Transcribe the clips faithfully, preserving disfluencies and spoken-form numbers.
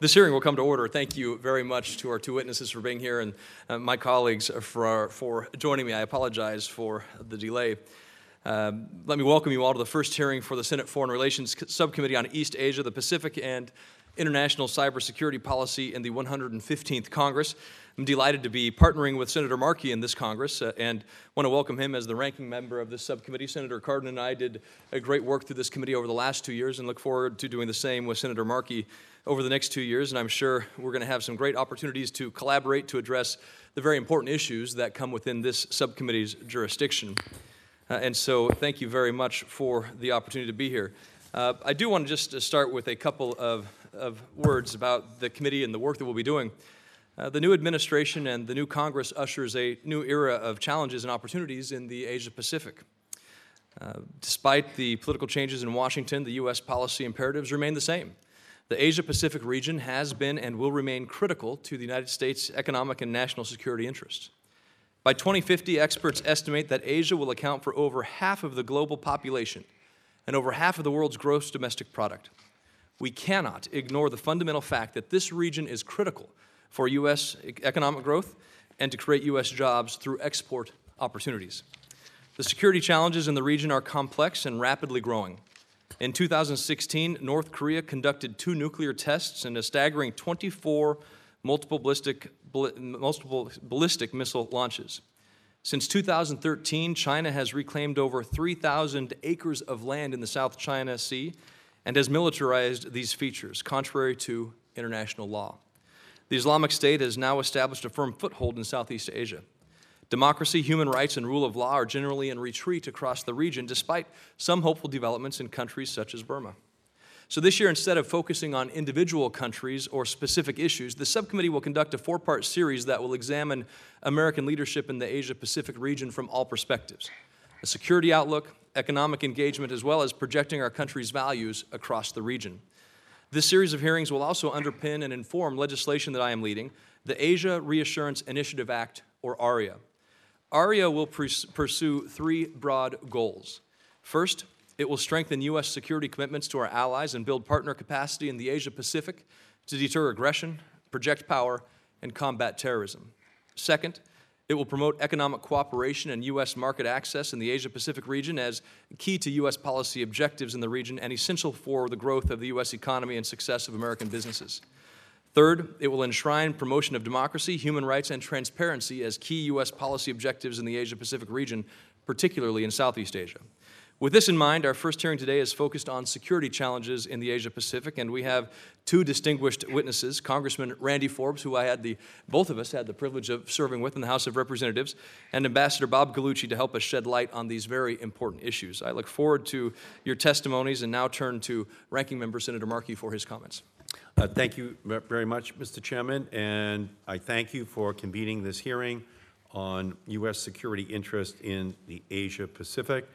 This hearing will come to order. Thank you very much to our two witnesses for being here and uh, my colleagues for, our, for joining me. I apologize for the delay. Uh, let me welcome you all to the first hearing for the Senate Foreign Relations Subcommittee on East Asia, the Pacific, and International Cybersecurity Policy in the one hundred fifteenth Congress. I'm delighted to be partnering with Senator Markey in this Congress uh, and want to welcome him as the ranking member of this subcommittee. Senator Cardin and I did a great work through this committee over the last two years and look forward to doing the same with Senator Markey over the next two years. And I'm sure we're going to have some great opportunities to collaborate to address the very important issues that come within this subcommittee's jurisdiction. Uh, and so thank you very much for the opportunity to be here. Uh, I do want to just uh, start with a couple of, of words about the committee and the work that we'll be doing. Uh, the new administration and the new Congress ushers a new era of challenges and opportunities in the Asia-Pacific. Uh, despite the political changes in Washington, the U S policy imperatives remain the same. The Asia-Pacific region has been and will remain critical to the United States' economic and national security interests. By twenty fifty, experts estimate that Asia will account for over half of the global population and over half of the world's gross domestic product. We cannot ignore the fundamental fact that this region is critical for U S economic growth and to create U S jobs through export opportunities. The security challenges in the region are complex and rapidly growing. In two thousand sixteen, North Korea conducted two nuclear tests and a staggering twenty-four multiple ballistic, multiple ballistic missile launches. Since two thousand thirteen, China has reclaimed over three thousand acres of land in the South China Sea and has militarized these features, contrary to international law. The Islamic State has now established a firm foothold in Southeast Asia. Democracy, human rights, and rule of law are generally in retreat across the region, despite some hopeful developments in countries such as Burma. So this year, instead of focusing on individual countries or specific issues, the subcommittee will conduct a four-part series that will examine American leadership in the Asia-Pacific region from all perspectives: a security outlook, economic engagement, as well as projecting our country's values across the region. This series of hearings will also underpin and inform legislation that I am leading, the Asia Reassurance Initiative Act, or ARIA. ARIA will pursue three broad goals. First, it will strengthen U S security commitments to our allies and build partner capacity in the Asia-Pacific to deter aggression, project power, and combat terrorism. Second, it will promote economic cooperation and U S market access in the Asia-Pacific region as key to U S policy objectives in the region and essential for the growth of the U S economy and success of American businesses. Third, it will enshrine promotion of democracy, human rights, and transparency as key U S policy objectives in the Asia-Pacific region, particularly in Southeast Asia. With this in mind, our first hearing today is focused on security challenges in the Asia-Pacific, and we have two distinguished witnesses, Congressman Randy Forbes, who I had the, both of us had the privilege of serving with in the House of Representatives, and Ambassador Bob Gallucci to help us shed light on these very important issues. I look forward to your testimonies and now turn to Ranking Member Senator Markey for his comments. Uh, thank you very much, Mister Chairman, and I thank you for convening this hearing on U S security interest in the Asia-Pacific.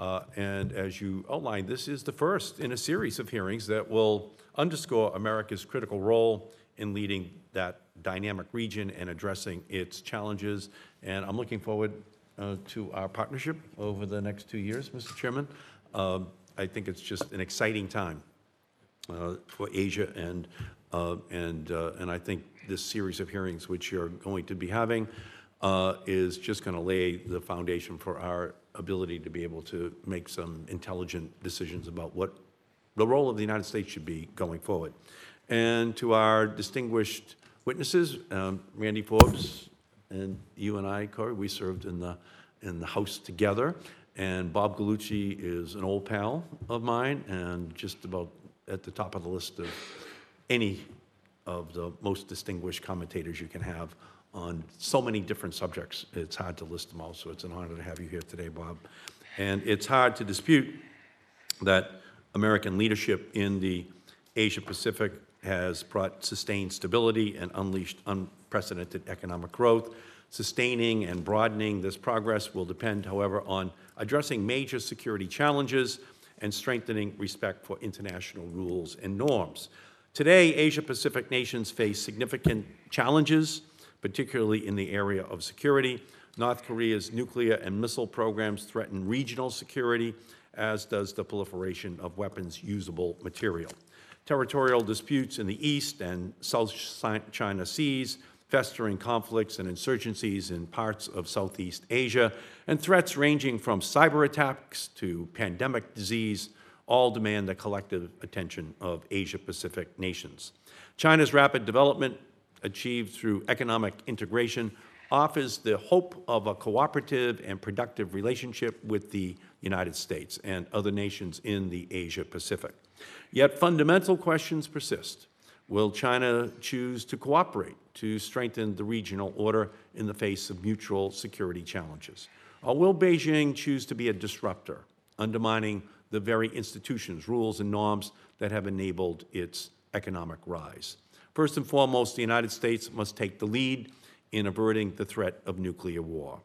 Uh, and as you outlined, this is the first in a series of hearings that will underscore America's critical role in leading that dynamic region and addressing its challenges. And I'm looking forward uh, to our partnership over the next two years, Mister Chairman. Uh, I think it's just an exciting time uh, for Asia, and, uh, and, uh, and I think this series of hearings, which you're going to be having, uh, is just going to lay the foundation for our ability to be able to make some intelligent decisions about what the role of the United States should be going forward. And to our distinguished witnesses, um, Randy Forbes, and you and I, Corey, we served in the, in the House together, and Bob Gallucci is an old pal of mine and just about at the top of the list of any of the most distinguished commentators you can have on so many different subjects. It's hard to list them all, so it's an honor to have you here today, Bob. And it's hard to dispute that American leadership in the Asia-Pacific has brought sustained stability and unleashed unprecedented economic growth. Sustaining and broadening this progress will depend, however, on addressing major security challenges and strengthening respect for international rules and norms. Today, Asia-Pacific nations face significant challenges, particularly in the area of security. North Korea's nuclear and missile programs threaten regional security, as does the proliferation of weapons-usable material. territorial disputes in the East and South China Seas, festering conflicts and insurgencies in parts of Southeast Asia, and threats ranging from cyber attacks to pandemic disease all demand the collective attention of Asia-Pacific nations. China's rapid development, achieved through economic integration, offers the hope of a cooperative and productive relationship with the United States and other nations in the Asia-Pacific. Yet fundamental questions persist. Will China choose to cooperate to strengthen the regional order in the face of mutual security challenges? Or will Beijing choose to be a disruptor, undermining the very institutions, rules, and norms that have enabled its economic rise? First and foremost, the United States must take the lead in averting the threat of nuclear war.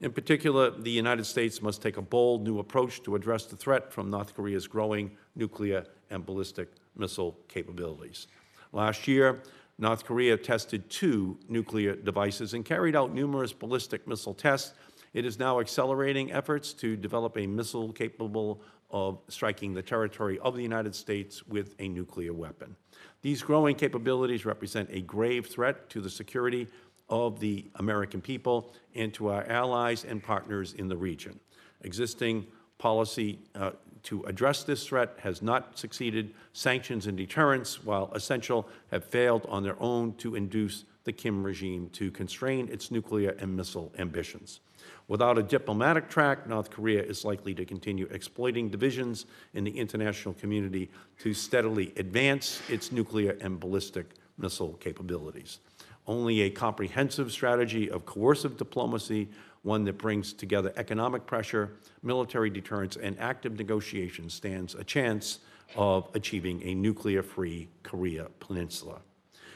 In particular, the United States must take a bold new approach to address the threat from North Korea's growing nuclear and ballistic missile capabilities. Last year, North Korea tested two nuclear devices and carried out numerous ballistic missile tests. It is now accelerating efforts to develop a missile capable of striking the territory of the United States with a nuclear weapon. These growing capabilities represent a grave threat to the security of the American people and to our allies and partners in the region. Existing policy uh, to address this threat has not succeeded. Sanctions and deterrence, while essential, have failed on their own to induce the Kim regime to constrain its nuclear and missile ambitions. Without a diplomatic track, North Korea is likely to continue exploiting divisions in the international community to steadily advance its nuclear and ballistic missile capabilities. Only a comprehensive strategy of coercive diplomacy, one that brings together economic pressure, military deterrence, and active negotiation, stands a chance of achieving a nuclear-free Korea peninsula.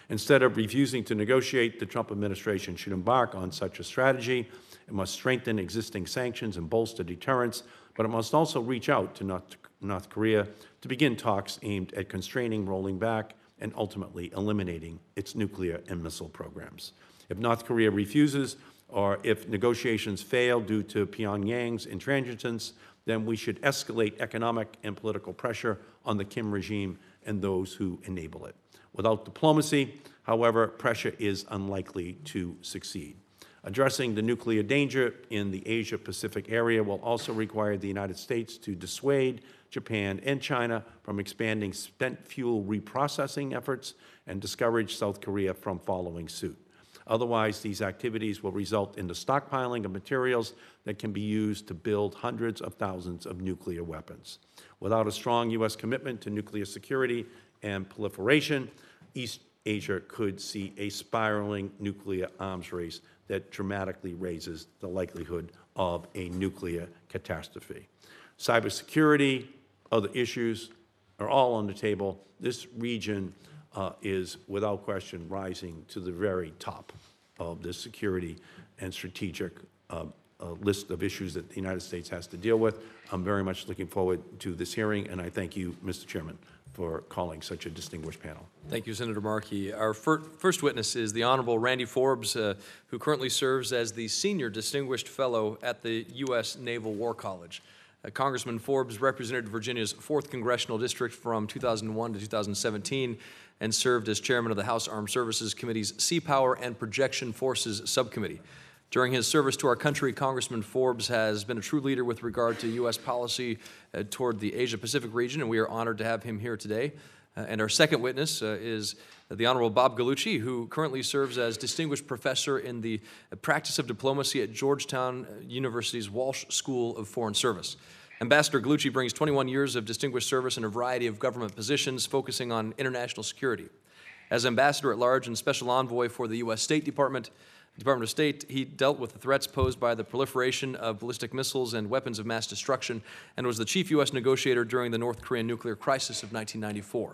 Instead of refusing to negotiate, the Trump administration should embark on such a strategy. It must strengthen existing sanctions and bolster deterrence, but it must also reach out to North Korea to begin talks aimed at constraining, rolling back, and ultimately eliminating its nuclear and missile programs. If North Korea refuses, or if negotiations fail due to Pyongyang's intransigence, then we should escalate economic and political pressure on the Kim regime and those who enable it. Without diplomacy, however, pressure is unlikely to succeed. Addressing the nuclear danger in the Asia-Pacific area will also require the United States to dissuade Japan and China from expanding spent fuel reprocessing efforts and discourage South Korea from following suit. Otherwise, these activities will result in the stockpiling of materials that can be used to build hundreds of thousands of nuclear weapons. Without a strong U S commitment to nuclear security and proliferation, East Asia could see a spiraling nuclear arms race that dramatically raises the likelihood of a nuclear catastrophe. Cybersecurity, other issues are all on the table. This region Uh, is without question rising to the very top of the security and strategic uh, uh, list of issues that the United States has to deal with. I'm very much looking forward to this hearing, and I thank you, Mister Chairman, for calling such a distinguished panel. Thank you, Senator Markey. Our fir first witness is the Honorable Randy Forbes, uh, who currently serves as the Senior Distinguished Fellow at the U S Naval War College. Uh, Congressman Forbes represented Virginia's fourth Congressional District from two thousand one to two thousand seventeen and served as chairman of the House Armed Services Committee's Sea Power and Projection Forces Subcommittee. During his service to our country, Congressman Forbes has been a true leader with regard to U S policy uh, toward the Asia-Pacific region, and we are honored to have him here today. Uh, and our second witness uh, is the Honorable Bob Gallucci, who currently serves as Distinguished Professor in the Practice of Diplomacy at Georgetown University's Walsh School of Foreign Service. Ambassador Gallucci brings twenty-one years of distinguished service in a variety of government positions focusing on international security. As Ambassador-at-Large and Special Envoy for the U S State Department, Department of State, he dealt with the threats posed by the proliferation of ballistic missiles and weapons of mass destruction, and was the chief U S negotiator during the North Korean nuclear crisis of nineteen ninety-four.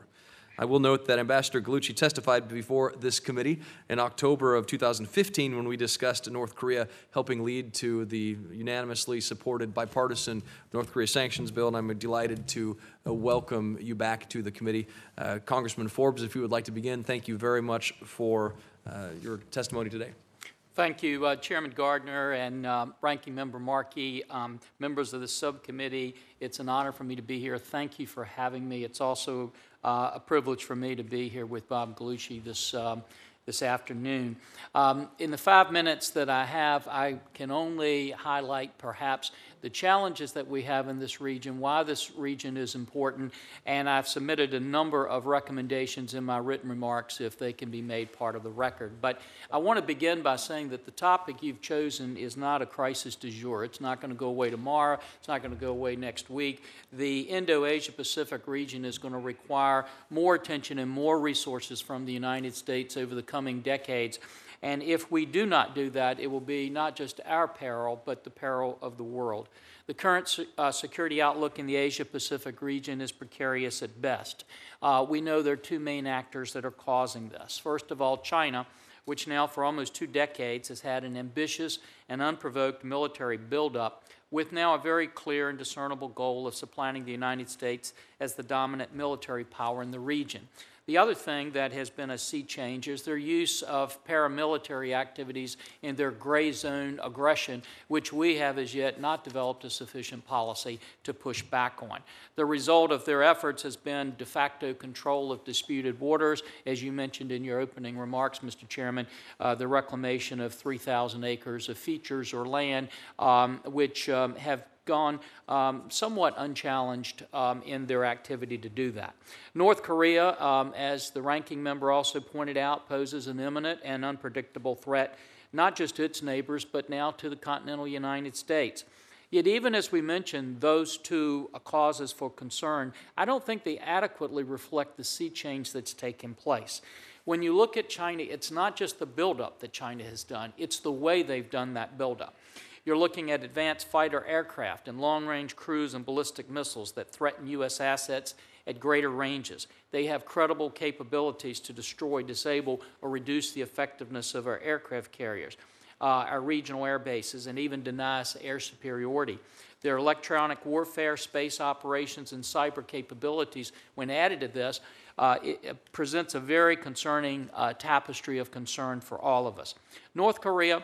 I will note that Ambassador Gallucci testified before this committee in October of two thousand fifteen when we discussed North Korea helping lead to the unanimously supported bipartisan North Korea sanctions bill, and I'm delighted to welcome you back to the committee. Uh, Congressman Forbes, if you would like to begin, thank you very much for uh, your testimony today. Thank you, uh, Chairman Gardner and uh, Ranking Member Markey, um, members of the subcommittee. It's an honor for me to be here. Thank you for having me. It's also uh, a privilege for me to be here with Bob Gallucci this, um, this afternoon. Um, in the five minutes that I have, I can only highlight perhaps the challenges that we have in this region, why this region is important, and I've submitted a number of recommendations in my written remarks if they can be made part of the record. But I want to begin by saying that the topic you've chosen is not a crisis du jour. It's not going to go away tomorrow. It's not going to go away next week. The Indo-Asia-Pacific region is going to require more attention and more resources from the United States over the coming decades. And if we do not do that, it will be not just our peril, but the peril of the world. The current uh, security outlook in the Asia-Pacific region is precarious at best. Uh, we know there are two main actors that are causing this. First of all, China, which now for almost two decades has had an ambitious and unprovoked military buildup, with now a very clear and discernible goal of supplanting the United States as the dominant military power in the region. The other thing that has been a sea change is their use of paramilitary activities in their gray zone aggression, which we have as yet not developed a sufficient policy to push back on. The result of their efforts has been de facto control of disputed waters, as you mentioned in your opening remarks, Mister Chairman, uh, the reclamation of three thousand acres of features or land, um, which um, have gone um, somewhat unchallenged um, in their activity to do that. North Korea, um, as the ranking member also pointed out, poses an imminent and unpredictable threat, not just to its neighbors, but now to the continental United States. Yet even as we mentioned those two causes for concern, I don't think they adequately reflect the sea change that's taken place. When you look at China, it's not just the buildup that China has done, it's the way they've done that buildup. You're looking at advanced fighter aircraft and long-range cruise and ballistic missiles that threaten U S assets at greater ranges. They have credible capabilities to destroy, disable, or reduce the effectiveness of our aircraft carriers, uh, our regional air bases, and even deny us air superiority. Their electronic warfare, space operations, and cyber capabilities, when added to this, Uh, it, it presents a very concerning uh, tapestry of concern for all of us. North Korea,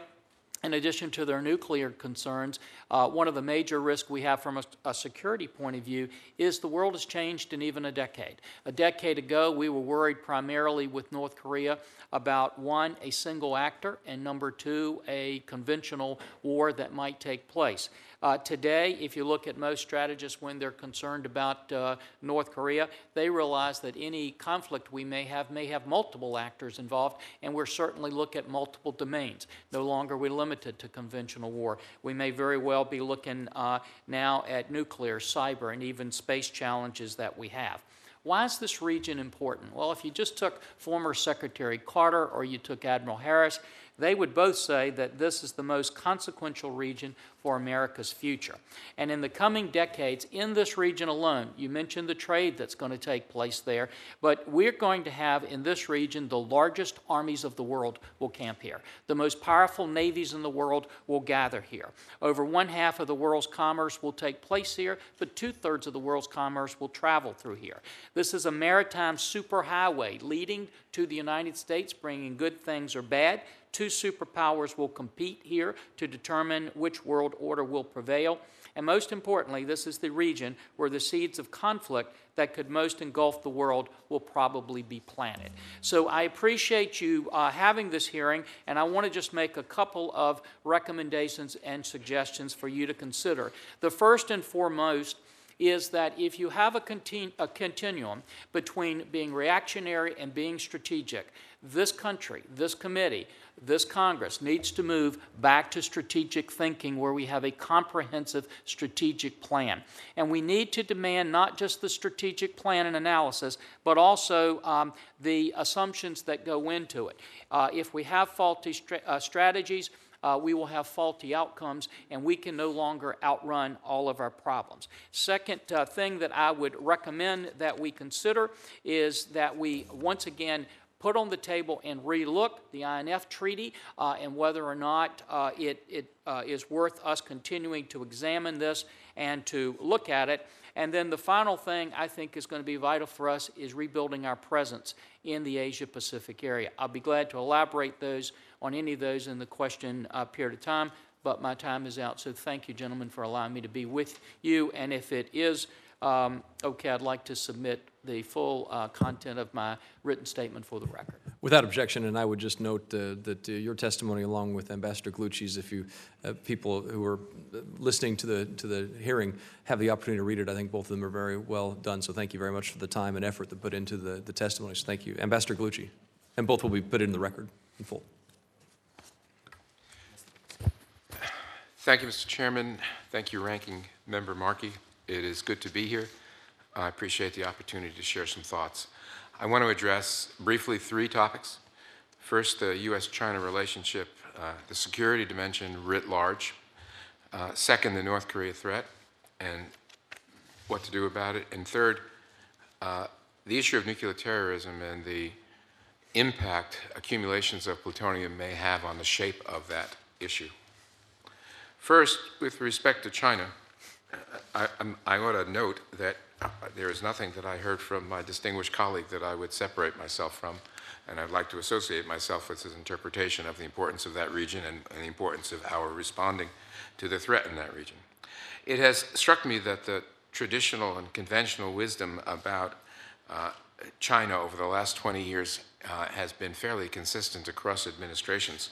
in addition to their nuclear concerns, uh, one of the major risks we have from a, a security point of view is the world has changed in even a decade. A decade ago, we were worried primarily with North Korea about, one, a single actor, and number two, a conventional war that might take place. Uh, today, if you look at most strategists when they're concerned about uh, North Korea, they realize that any conflict we may have may have multiple actors involved, and we're certainly looking at multiple domains. No longer are we limited to conventional war. We may very well be looking uh, now at nuclear, cyber, and even space challenges that we have. Why is this region important? Well, if you just took former Secretary Carter or you took Admiral Harris, they would both say that this is the most consequential region for America's future. And in the coming decades, in this region alone, you mentioned the trade that's going to take place there, but we're going to have in this region the largest armies of the world will camp here. The most powerful navies in the world will gather here. Over one half of the world's commerce will take place here, but two-thirds of the world's commerce will travel through here. This is a maritime superhighway leading to the United States, bringing good things or bad. Two superpowers will compete here to determine which world order will prevail. And most importantly, this is the region where the seeds of conflict that could most engulf the world will probably be planted. So I appreciate you uh, having this hearing, and I want to just make a couple of recommendations and suggestions for you to consider. The first and foremost is that if you have a, continu- a continuum between being reactionary and being strategic, this country, this committee, this Congress needs to move back to strategic thinking where we have a comprehensive strategic plan. And we need to demand not just the strategic plan and analysis, but also um, the assumptions that go into it. Uh, if we have faulty stra- uh, strategies, Uh, we will have faulty outcomes, and we can no longer outrun all of our problems. Second uh, thing that I would recommend that we consider is that we once again put on the table and relook the I N F Treaty uh, and whether or not uh, it, it uh, is worth us continuing to examine this and to look at it. And then the final thing I think is going to be vital for us is rebuilding our presence in the Asia-Pacific area. I'll be glad to elaborate those on any of those in the question uh, period of time, but my time is out. So thank you, gentlemen, for allowing me to be with you. And if it is um, okay, I'd like to submit the full uh, content of my written statement for the record. Without objection, and I would just note uh, that uh, your testimony, along with Ambassador Gallucci's, if you uh, people who are listening to the to the hearing have the opportunity to read it, I think both of them are very well done. So thank you very much for the time and effort that put into the the testimonies. So thank you, Ambassador Gallucci, and both will be put in the record in full. Thank you, Mister Chairman. Thank you, Ranking Member Markey. It is good to be here. I appreciate the opportunity to share some thoughts. I want to address briefly three topics. First, the U S China relationship, uh, the security dimension writ large. Uh, second, the North Korea threat and what to do about it. And third, uh, the issue of nuclear terrorism and the impact accumulations of plutonium may have on the shape of that issue. First, with respect to China, I, I ought to note that there is nothing that I heard from my distinguished colleague that I would separate myself from, and I'd like to associate myself with his interpretation of the importance of that region and, and the importance of our responding to the threat in that region. It has struck me that the traditional and conventional wisdom about uh, China over the last twenty years uh, has been fairly consistent across administrations.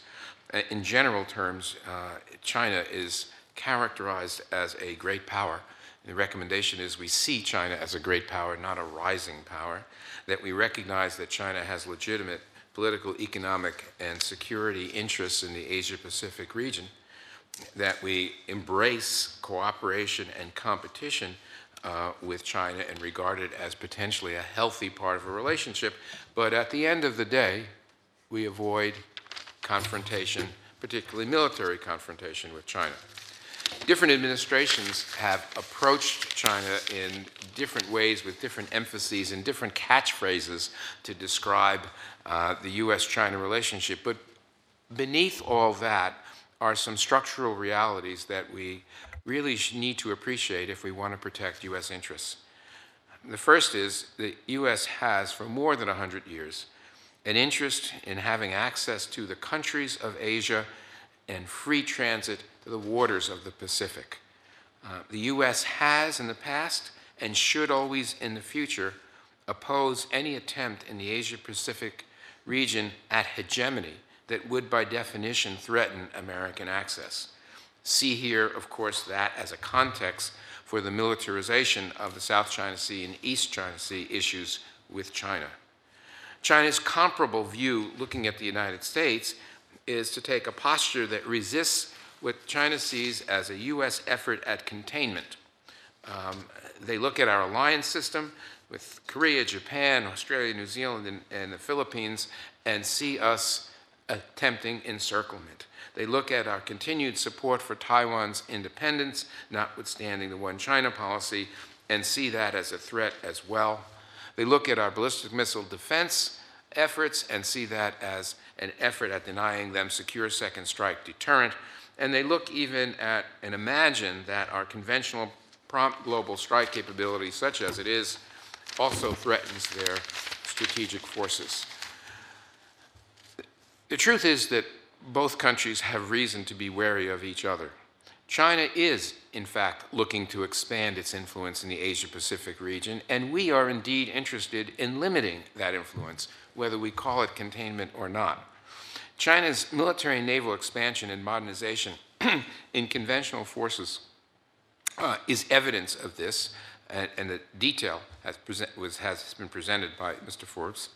In general terms, uh, China is characterized as a great power. The recommendation is we see China as a great power, not a rising power, that we recognize that China has legitimate political, economic, and security interests in the Asia-Pacific region, that we embrace cooperation and competition uh, with China and regard it as potentially a healthy part of a relationship. But at the end of the day, we avoid confrontation, particularly military confrontation with China. Different administrations have approached China in different ways with different emphases and different catchphrases to describe uh, the U S China relationship. But beneath all that are some structural realities that we really need to appreciate if we want to protect U S interests. The first is the U S has, for more than one hundred years, an interest in having access to the countries of Asia and free transit to the waters of the Pacific. Uh, the U S has in the past and should always in the future oppose any attempt in the Asia-Pacific region at hegemony that would by definition threaten American access. See here, of course, that as a context for the militarization of the South China Sea and East China Sea issues with China. China's comparable view, looking at the United States, is to take a posture that resists what China sees as a U S effort at containment. Um, they look at our alliance system with Korea, Japan, Australia, New Zealand, and, and the Philippines, and see us attempting encirclement. They look at our continued support for Taiwan's independence, notwithstanding the One China policy, and see that as a threat as well. They look at our ballistic missile defense efforts and see that as an effort at denying them secure second strike deterrent. And they look even at and imagine that our conventional prompt global strike capability, such as it is, also threatens their strategic forces. The truth is that both countries have reason to be wary of each other. China is, in fact, looking to expand its influence in the Asia-Pacific region, and we are indeed interested in limiting that influence, whether we call it containment or not. China's military and naval expansion and modernization in conventional forces uh, is evidence of this, and, and the detail has, present, was, has been presented by Mister Forbes.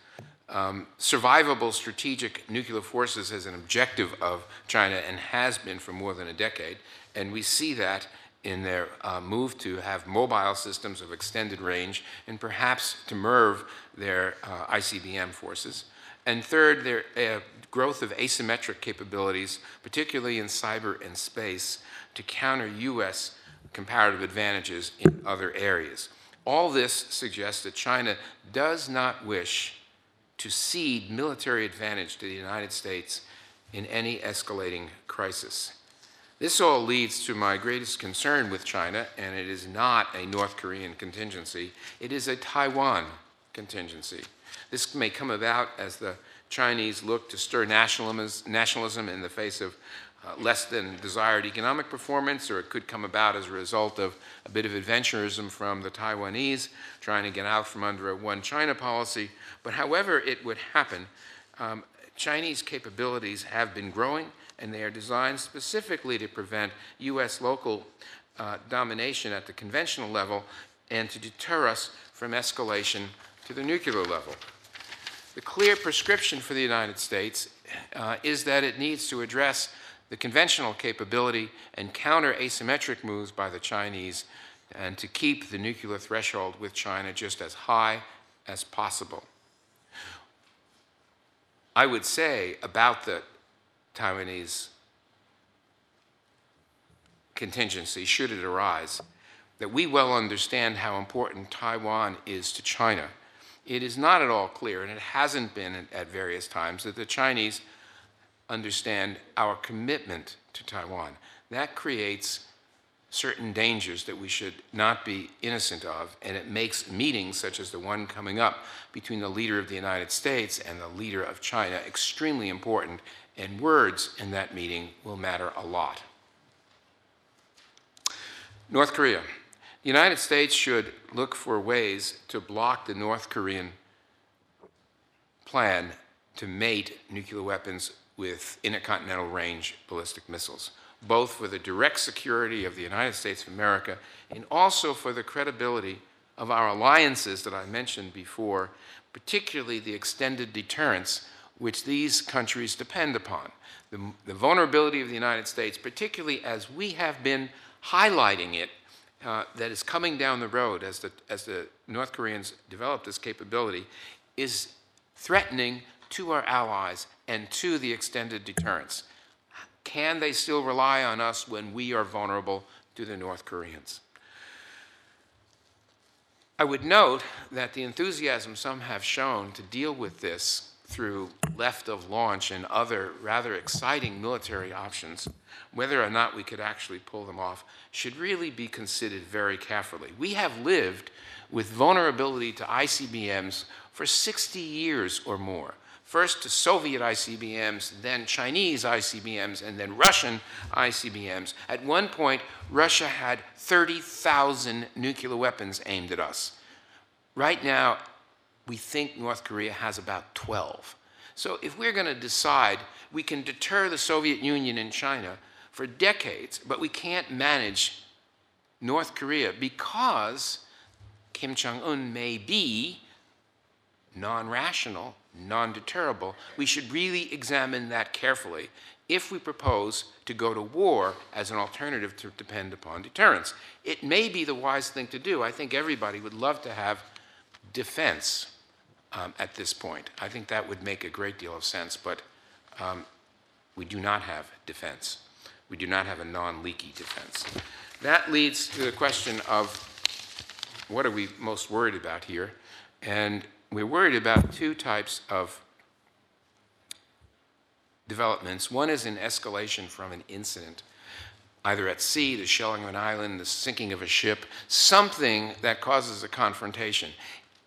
Um, survivable strategic nuclear forces is an objective of China and has been for more than a decade, and we see that in their uh, move to have mobile systems of extended range and perhaps to merge their uh, I C B M forces. And third, their uh, growth of asymmetric capabilities, particularly in cyber and space, to counter U S comparative advantages in other areas. All this suggests that China does not wish to cede military advantage to the United States in any escalating crisis. This all leads to my greatest concern with China, and it is not a North Korean contingency. It is a Taiwan contingency. This may come about as the Chinese look to stir nationalism in the face of uh, less than desired economic performance, or it could come about as a result of a bit of adventurism from the Taiwanese trying to get out from under a one China policy. But however it would happen, um, Chinese capabilities have been growing, and they are designed specifically to prevent U S local uh, domination at the conventional level and to deter us from escalation to the nuclear level. The clear prescription for the United States uh, is that it needs to address the conventional capability and counter asymmetric moves by the Chinese, and to keep the nuclear threshold with China just as high as possible. I would say about the Taiwanese contingency, should it arise, that we well understand how important Taiwan is to China. It is not at all clear, and it hasn't been at various times, that the Chinese understand our commitment to Taiwan. That creates certain dangers that we should not be innocent of, and it makes meetings such as the one coming up between the leader of the United States and the leader of China extremely important, and words in that meeting will matter a lot. North Korea. The United States should look for ways to block the North Korean plan to mate nuclear weapons with intercontinental range ballistic missiles, both for the direct security of the United States of America and also for the credibility of our alliances that I mentioned before, particularly the extended deterrence which these countries depend upon. The, the vulnerability of the United States, particularly as we have been highlighting it, Uh, that is coming down the road as the, as the North Koreans develop this capability, is threatening to our allies and to the extended deterrence. Can they still rely on us when we are vulnerable to the North Koreans? I would note that the enthusiasm some have shown to deal with this through left of launch and other rather exciting military options, whether or not we could actually pull them off, should really be considered very carefully. We have lived with vulnerability to I C B Ms for sixty years or more. First to Soviet I C B Ms, then Chinese I C B Ms, and then Russian I C B Ms. At one point, Russia had thirty thousand nuclear weapons aimed at us. Right now, we think North Korea has about twelve. So if we're going to decide, we can deter the Soviet Union and China for decades, but we can't manage North Korea because Kim Jong-un may be non-rational, non-deterrable. We should really examine that carefully if we propose to go to war as an alternative to depend upon deterrence. It may be the wise thing to do. I think everybody would love to have defense um, at this point. I think that would make a great deal of sense, but um, we do not have defense. We do not have a non-leaky defense. That leads to the question of what are we most worried about here? And we're worried about two types of developments. One is an escalation from an incident, either at sea, the shelling of an island, the sinking of a ship, something that causes a confrontation.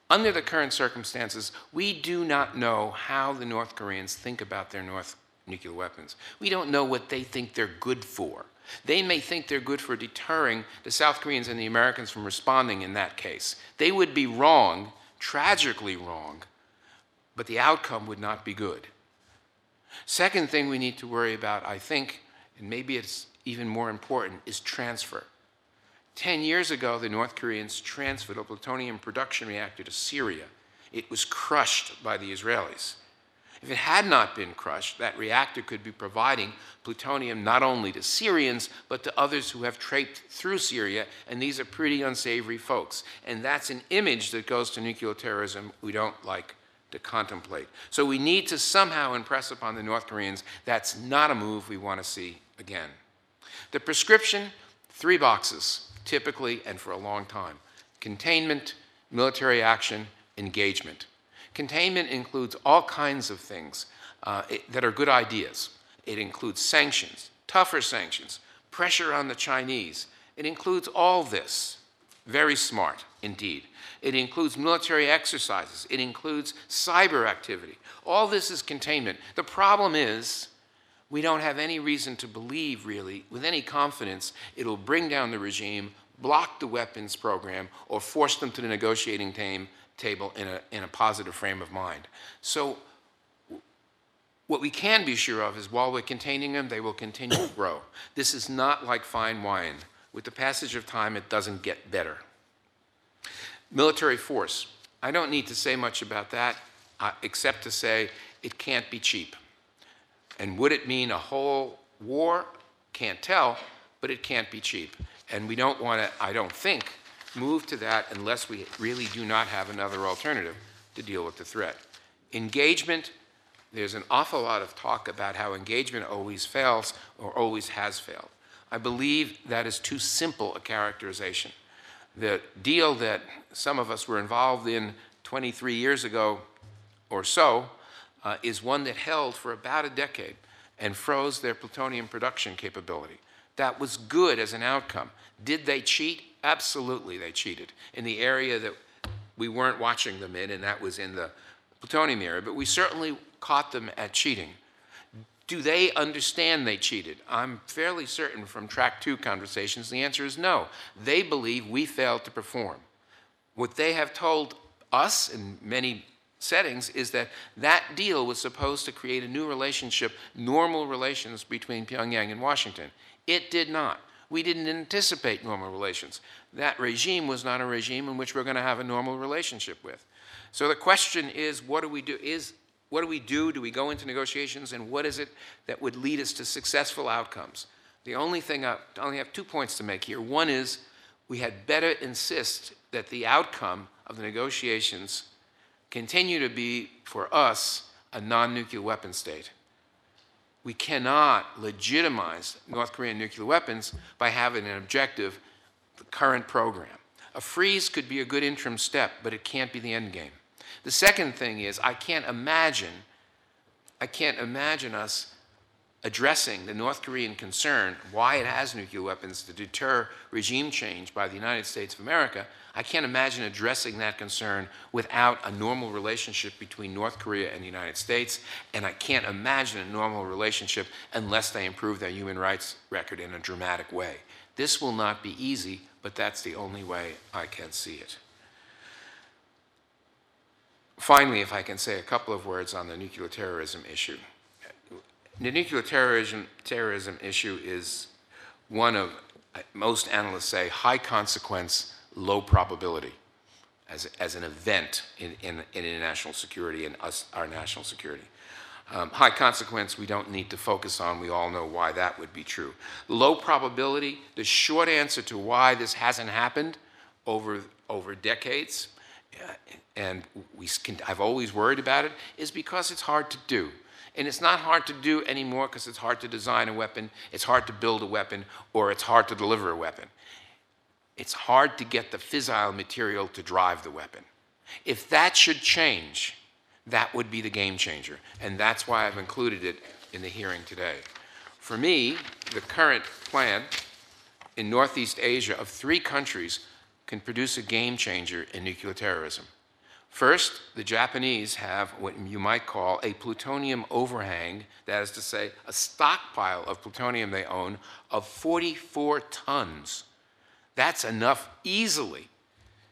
Under the current circumstances, we do not know how the North Koreans think about their North nuclear weapons. We don't know what they think they're good for. They may think they're good for deterring the South Koreans and the Americans from responding in that case. They would be wrong, tragically wrong, but the outcome would not be good. Second thing we need to worry about, I think, and maybe it's even more important, is transfer. Ten years ago, the North Koreans transferred a plutonium production reactor to Syria. It was crushed by the Israelis. If it had not been crushed, that reactor could be providing plutonium not only to Syrians, but to others who have traipsed through Syria, and these are pretty unsavory folks. And that's an image that goes to nuclear terrorism we don't like to contemplate. So we need to somehow impress upon the North Koreans that's not a move we want to see again. The prescription, three boxes. Typically and for a long time. Containment, military action, engagement. Containment includes all kinds of things uh, it, that are good ideas. It includes sanctions, tougher sanctions, pressure on the Chinese. It includes all this. Very smart, indeed. It includes military exercises. It includes cyber activity. All this is containment. The problem is we don't have any reason to believe, really, with any confidence, it'll bring down the regime, block the weapons program, or force them to the negotiating tame, table in a, in a positive frame of mind. So what we can be sure of is while we're containing them, they will continue to grow. This is not like fine wine. With the passage of time, it doesn't get better. Military force. I don't need to say much about that, uh, except to say it can't be cheap. And would it mean a whole war? Can't tell, but it can't be cheap. And we don't want to, I don't think, move to that unless we really do not have another alternative to deal with the threat. Engagement. There's an awful lot of talk about how engagement always fails or always has failed. I believe that is too simple a characterization. The deal that some of us were involved in twenty-three years ago or so uh, is one that held for about a decade and froze their plutonium production capability. That was good as an outcome. Did they cheat? Absolutely, they cheated in the area that we weren't watching them in, and that was in the plutonium area, but we certainly caught them at cheating. Do they understand they cheated? I'm fairly certain from track two conversations, the answer is no. They believe we failed to perform. What they have told us in many settings is that that deal was supposed to create a new relationship, normal relations between Pyongyang and Washington. It did not. We didn't anticipate normal relations. That regime was not a regime in which we're going to have a normal relationship with. So the question is, what do we do? Is What do we do? Do we go into negotiations? And what is it that would lead us to successful outcomes? The only thing I only have two points to make here. One is we had better insist that the outcome of the negotiations continue to be, for us, a non-nuclear weapon state. We cannot legitimize North Korean nuclear weapons by having an objective, the current program. A freeze could be a good interim step, but it can't be the end game. The second thing is I can't imagine, I can't imagine us addressing the North Korean concern why it has nuclear weapons to deter regime change by the United States of America. I can't imagine addressing that concern without a normal relationship between North Korea and the United States, and I can't imagine a normal relationship unless they improve their human rights record in a dramatic way. This will not be easy, but that's the only way I can see it. Finally, if I can say a couple of words on the nuclear terrorism issue. The nuclear terrorism, terrorism issue is one of, most analysts say, high consequence, low probability as, as an event in, in, in international security and us, our national security. Um, high consequence, we don't need to focus on. We all know why that would be true. Low probability, the short answer to why this hasn't happened over, over decades, and we can, I've always worried about it, is because it's hard to do. And it's not hard to do anymore because it's hard to design a weapon, it's hard to build a weapon, or it's hard to deliver a weapon. It's hard to get the fissile material to drive the weapon. If that should change, that would be the game changer. And that's why I've included it in the hearing today. For me, the current plan in Northeast Asia of three countries can produce a game changer in nuclear terrorism. First, the Japanese have what you might call a plutonium overhang, that is to say, a stockpile of plutonium they own of forty-four tons. That's enough easily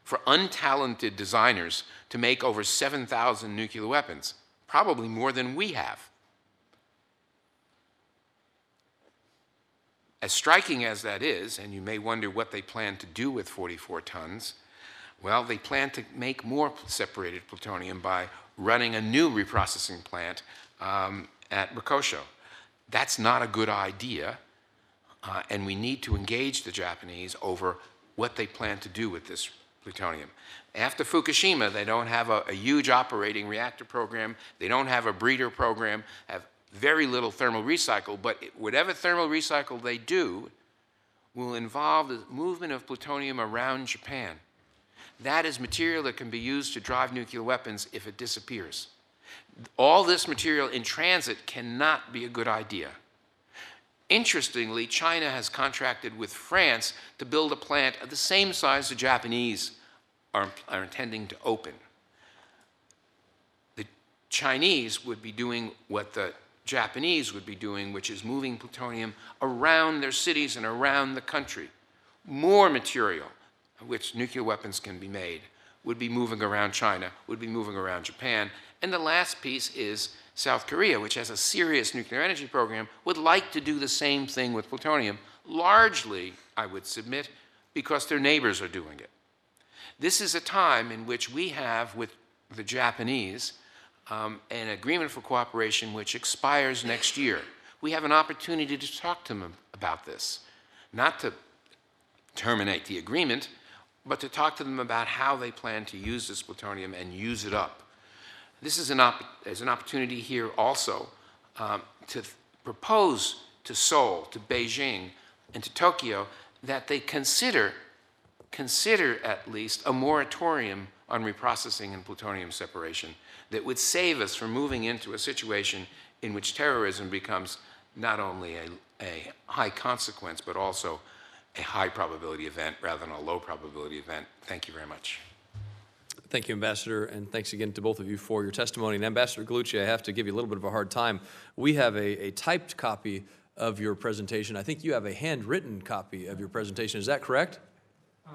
for untalented designers to make over seven thousand nuclear weapons, probably more than we have. As striking as that is, and you may wonder what they plan to do with forty-four tons, well, they plan to make more separated plutonium by running a new reprocessing plant um, at Bokosho. That's not a good idea, uh, and we need to engage the Japanese over what they plan to do with this plutonium. After Fukushima, they don't have a, a huge operating reactor program. They don't have a breeder program. Have very little thermal recycle, but whatever thermal recycle they do will involve the movement of plutonium around Japan. That is material that can be used to drive nuclear weapons if it disappears. All this material in transit cannot be a good idea. Interestingly, China has contracted with France to build a plant of the same size the Japanese are, are intending to open. The Chinese would be doing what the Japanese would be doing, which is moving plutonium around their cities and around the country. More material of which nuclear weapons can be made would be moving around China, would be moving around Japan. And the last piece is South Korea, which has a serious nuclear energy program, would like to do the same thing with plutonium, largely, I would submit, because their neighbors are doing it. This is a time in which we have, with the Japanese, um, an agreement for cooperation which expires next year. We have an opportunity to talk to them about this, not to terminate the agreement, but to talk to them about how they plan to use this plutonium and use it up. This is an, op is an opportunity here also um, to propose to Seoul, to Beijing, and to Tokyo that they consider, consider at least a moratorium on reprocessing and plutonium separation that would save us from moving into a situation in which terrorism becomes not only a, a high consequence, but also a high probability event rather than a low probability event. Thank you very much. Thank you, Ambassador, and thanks again to both of you for your testimony. And Ambassador Gallucci, I have to give you a little bit of a hard time. We have a, a typed copy of your presentation. I think you have a handwritten copy of your presentation. Is that correct? Um,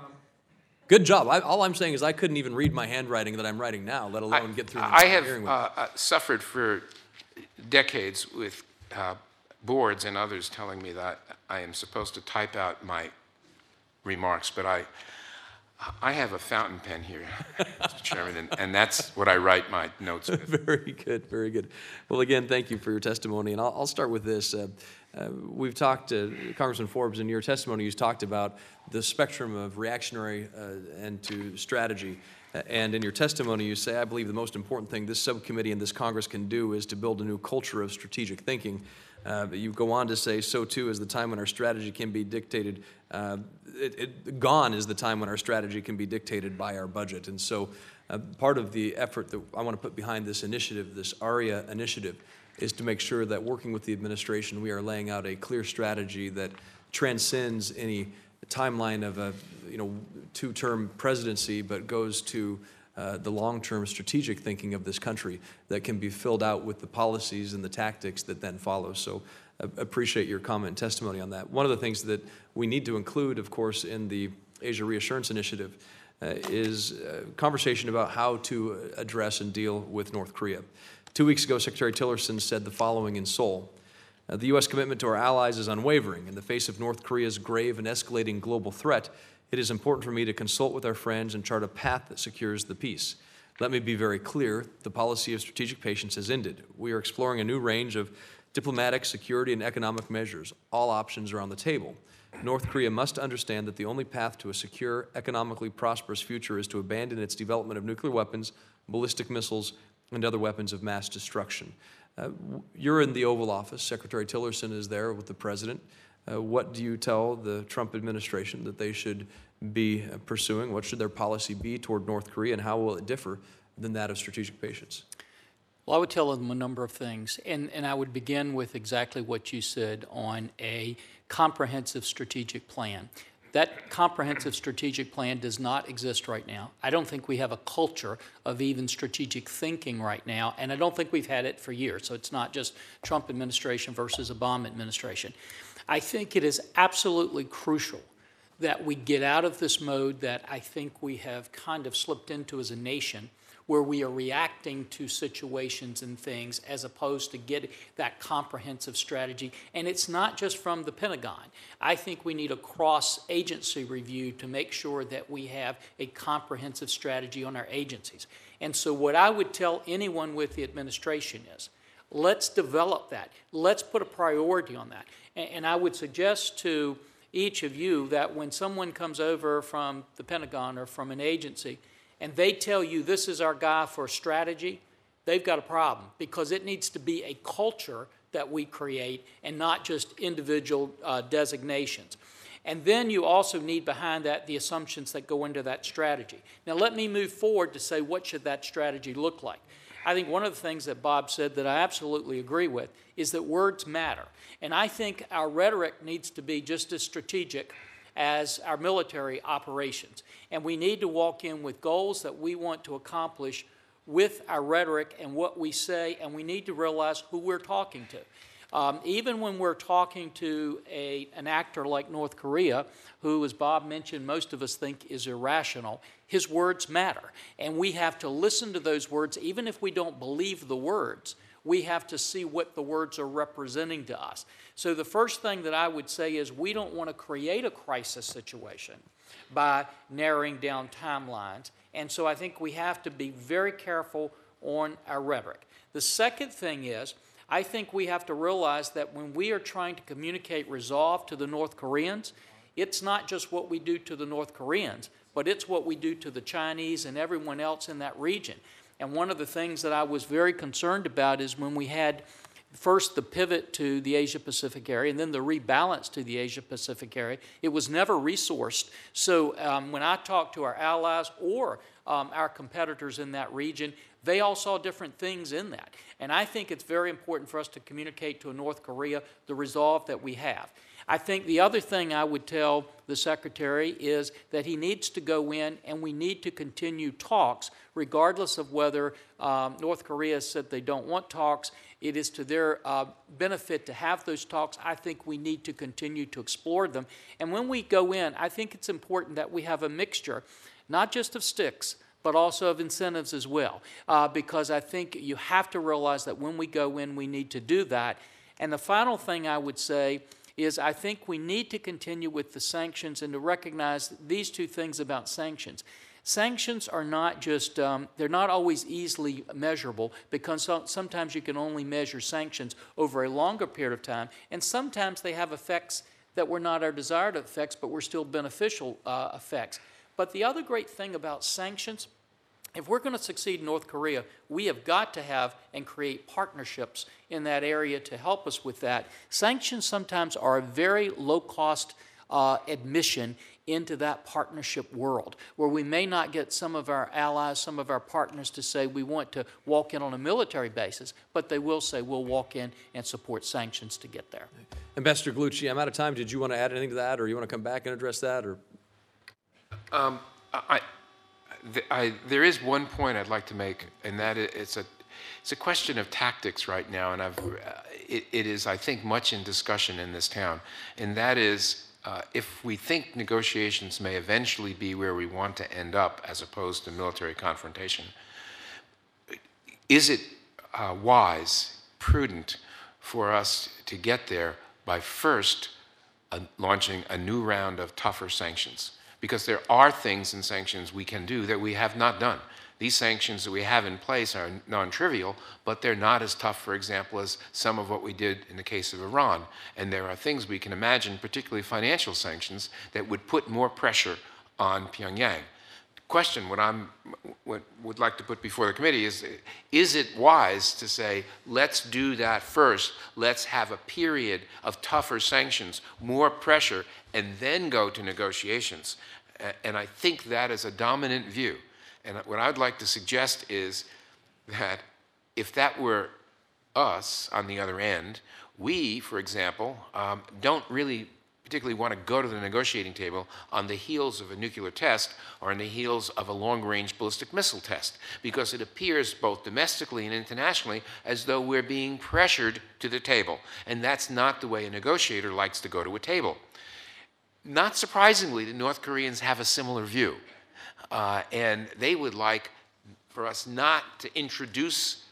Good job. I, all I'm saying is I couldn't even read my handwriting that I'm writing now, let alone I, get through. I have hearing with uh, uh, suffered for decades with uh, boards and others telling me that I am supposed to type out my remarks, but I, I have a fountain pen here, Mister Chairman, and, and that's what I write my notes with. Very good, very good. Well, again, thank you for your testimony, and I'll, I'll start with this. Uh, uh, we've talked, uh, Congressman Forbes, in your testimony, you've talked about the spectrum of reactionary uh, and to strategy. And in your testimony, you say, I believe the most important thing this subcommittee and this Congress can do is to build a new culture of strategic thinking. Uh, you go on to say, so too is the time when our strategy can be dictated, uh, it, it, gone is the time when our strategy can be dictated by our budget. And so uh, part of the effort that I want to put behind this initiative, this ARIA initiative, is to make sure that working with the administration, we are laying out a clear strategy that transcends any timeline of a you know, two-term presidency, but goes to Uh, the long-term strategic thinking of this country that can be filled out with the policies and the tactics that then follow. So I uh, appreciate your comment and testimony on that. One of the things that we need to include, of course, in the Asia Reassurance Initiative uh, is a conversation about how to address and deal with North Korea. Two weeks ago, Secretary Tillerson said the following in Seoul. Uh, the U S commitment to our allies is unwavering. In the face of North Korea's grave and escalating global threat, it is important for me to consult with our friends and chart a path that secures the peace. Let me be very clear, the policy of strategic patience has ended. We are exploring a new range of diplomatic, security, and economic measures. All options are on the table. North Korea must understand that the only path to a secure, economically prosperous future is to abandon its development of nuclear weapons, ballistic missiles, and other weapons of mass destruction. Uh, you're in the Oval Office. Secretary Tillerson is there with the President. Uh, what do you tell the Trump administration that they should be uh, pursuing? What should their policy be toward North Korea, and how will it differ than that of strategic patience? Well, I would tell them a number of things, and, and I would begin with exactly what you said on a comprehensive strategic plan. That comprehensive strategic plan does not exist right now. I don't think we have a culture of even strategic thinking right now, and I don't think we've had it for years, so it's not just Trump administration versus Obama administration. I think it is absolutely crucial that we get out of this mode that I think we have kind of slipped into as a nation, where we are reacting to situations and things as opposed to getting that comprehensive strategy. And it's not just from the Pentagon. I think we need a cross-agency review to make sure that we have a comprehensive strategy on our agencies. And so what I would tell anyone with the administration is, let's develop that. Let's put a priority on that. And I would suggest to each of you that when someone comes over from the Pentagon or from an agency and they tell you this is our guy for strategy, they've got a problem, because it needs to be a culture that we create and not just individual uh, designations. And then you also need behind that the assumptions that go into that strategy. Now let me move forward to say what should that strategy look like. I think one of the things that Bob said that I absolutely agree with is that words matter. And I think our rhetoric needs to be just as strategic as our military operations. And we need to walk in with goals that we want to accomplish with our rhetoric and what we say, and we need to realize who we're talking to. Um, even when we're talking to a, an actor like North Korea, who, as Bob mentioned, most of us think is irrational, his words matter. And we have to listen to those words, even if we don't believe the words. We have to see what the words are representing to us. So the first thing that I would say is we don't want to create a crisis situation by narrowing down timelines. And so I think we have to be very careful on our rhetoric. The second thing is, I think we have to realize that when we are trying to communicate resolve to the North Koreans, it's not just what we do to the North Koreans, but it's what we do to the Chinese and everyone else in that region. And one of the things that I was very concerned about is when we had first the pivot to the Asia-Pacific area and then the rebalance to the Asia-Pacific area, it was never resourced. So um, when I talked to our allies or um, our competitors in that region, they all saw different things in that. And I think it's very important for us to communicate to North Korea the resolve that we have. I think the other thing I would tell the Secretary is that he needs to go in and we need to continue talks, regardless of whether um, North Korea said they don't want talks. It is to their uh, benefit to have those talks. I think we need to continue to explore them. And when we go in, I think it's important that we have a mixture, not just of sticks, but also of incentives as well, uh, because I think you have to realize that when we go in, we need to do that. And the final thing I would say is I think we need to continue with the sanctions and to recognize these two things about sanctions. Sanctions are not just, um, they're not always easily measurable, because so, sometimes you can only measure sanctions over a longer period of time, and sometimes they have effects that were not our desired effects, but were still beneficial uh, effects. But the other great thing about sanctions, if we're going to succeed in North Korea, we have got to have and create partnerships in that area to help us with that. Sanctions sometimes are a very low-cost uh, admission into that partnership world, where we may not get some of our allies, some of our partners to say we want to walk in on a military basis, but they will say we'll walk in and support sanctions to get there. Ambassador Gallucci, I'm out of time. Did you want to add anything to that, or you want to come back and address that? Or? Um, I, I, there is one point I'd like to make, and that it's a, it's a question of tactics right now, and I've, it, it is, I think, much in discussion in this town, and that is uh, if we think negotiations may eventually be where we want to end up as opposed to military confrontation, is it uh, wise, prudent for us to get there by first uh, launching a new round of tougher sanctions? Because there are things in sanctions we can do that we have not done. These sanctions that we have in place are non-trivial, but they're not as tough, for example, as some of what we did in the case of Iran. And there are things we can imagine, particularly financial sanctions, that would put more pressure on Pyongyang. The question, what I would like to put before the committee is, is it wise to say, let's do that first, let's have a period of tougher sanctions, more pressure, and then go to negotiations? And I think that is a dominant view. And what I'd like to suggest is that if that were us on the other end, we, for example, um, don't really particularly want to go to the negotiating table on the heels of a nuclear test or on the heels of a long-range ballistic missile test, because it appears both domestically and internationally as though we're being pressured to the table. And that's not the way a negotiator likes to go to a table. Not surprisingly, the North Koreans have a similar view, uh, and they would like for us not to introduce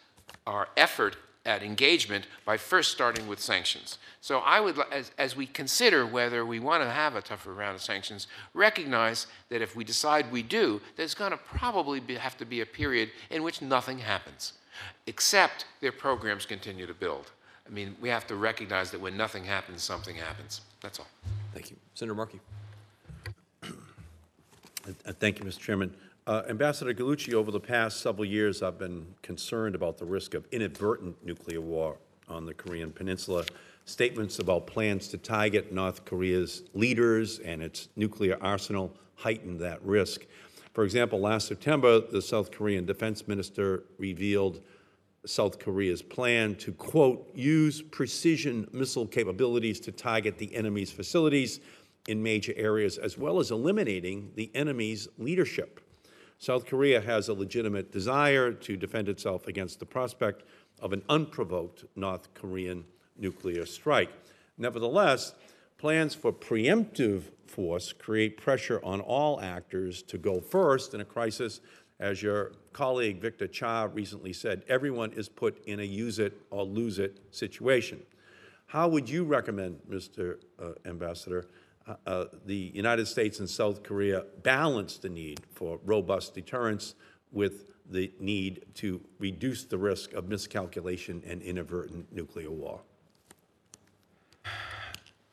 our effort at engagement by first starting with sanctions. So I would, as, as we consider whether we want to have a tougher round of sanctions, recognize that if we decide we do, there's going to probably be, have to be a period in which nothing happens, except their programs continue to build. I mean, we have to recognize that when nothing happens, something happens. That's all. Thank you. Senator Markey. Thank you, Mister Chairman. Uh, Ambassador Gallucci, over the past several years, I've been concerned about the risk of inadvertent nuclear war on the Korean Peninsula. Statements about plans to target North Korea's leaders and its nuclear arsenal heightened that risk. For example, last September, the South Korean defense minister revealed South Korea's plan to, quote, use precision missile capabilities to target the enemy's facilities in major areas, as well as eliminating the enemy's leadership. South Korea has a legitimate desire to defend itself against the prospect of an unprovoked North Korean nuclear strike. Nevertheless, plans for preemptive force create pressure on all actors to go first in a crisis. As your colleague Victor Cha recently said, everyone is put in a use it or lose it situation. How would you recommend, Mister Uh, Ambassador, uh, uh, the United States and South Korea balance the need for robust deterrence with the need to reduce the risk of miscalculation and inadvertent nuclear war?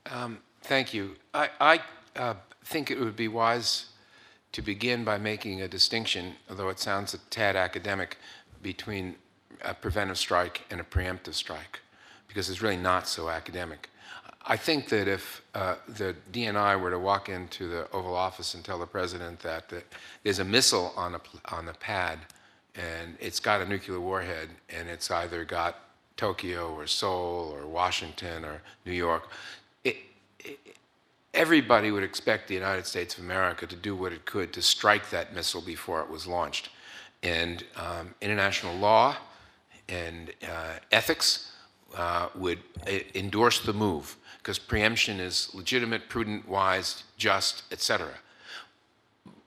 Um, thank you. I, I uh, think it would be wise to begin by making a distinction, although it sounds a tad academic, between a preventive strike and a preemptive strike, because it's really not so academic. I think that if uh, the D N I were to walk into the Oval Office and tell the president that, that there's a missile on a, on the pad and it's got a nuclear warhead and it's either got Tokyo or Seoul or Washington or New York, it, it, everybody would expect the United States of America to do what it could to strike that missile before it was launched. And um, international law and uh, ethics uh, would uh, endorse the move, because preemption is legitimate, prudent, wise, just, et cetera.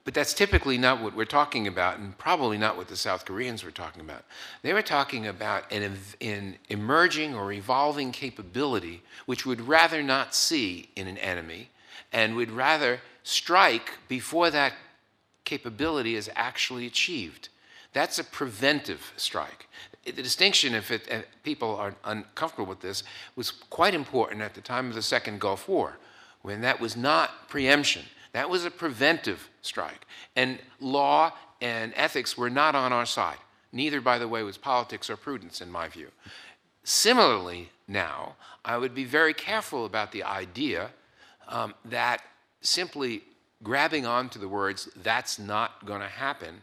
But that's typically not what we're talking about, and probably not what the South Koreans were talking about. They were talking about an, an emerging or evolving capability which would rather not see in an enemy, and would rather strike before that capability is actually achieved. That's a preventive strike. The distinction, if it, and people are uncomfortable with this, was quite important at the time of the Second Gulf War, when that was not preemption. That was a preventive strike. And law and ethics were not on our side. Neither, by the way, was politics or prudence, in my view. Similarly, now, I would be very careful about the idea Um, that simply grabbing onto the words, that's not going to happen,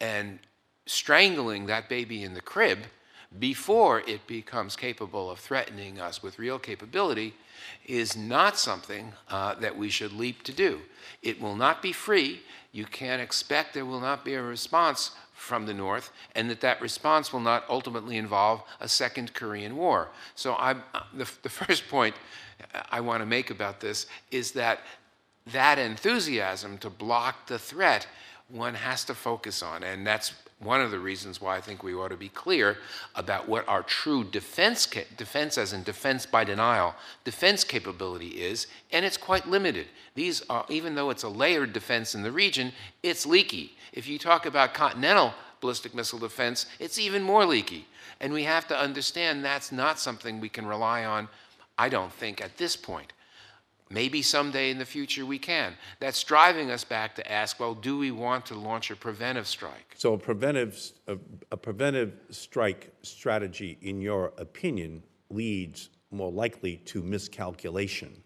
and strangling that baby in the crib before it becomes capable of threatening us with real capability is not something uh, that we should leap to do. It will not be free. You can't expect there will not be a response from the North, and that that response will not ultimately involve a second Korean War. So I, the, the first point I want to make about this is that that enthusiasm to block the threat one has to focus on, and that's one of the reasons why I think we ought to be clear about what our true defense, defense as in defense by denial, defense capability is, and it's quite limited. These are, even though it's a layered defense in the region, it's leaky. If you talk about continental ballistic missile defense, it's even more leaky. And we have to understand that's not something we can rely on, I don't think, at this point. Maybe someday in the future we can. That's driving us back to ask, well, do we want to launch a preventive strike? So a preventive, a, a preventive strike strategy, in your opinion, leads more likely to miscalculation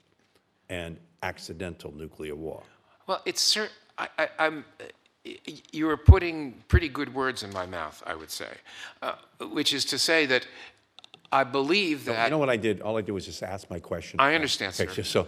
and accidental nuclear war? Well, it's certain, I, I, I'm, you are putting pretty good words in my mouth, I would say, uh, which is to say that I believe that... No, you know what I did? All I did was just ask my question. I understand, sir. Picture, so.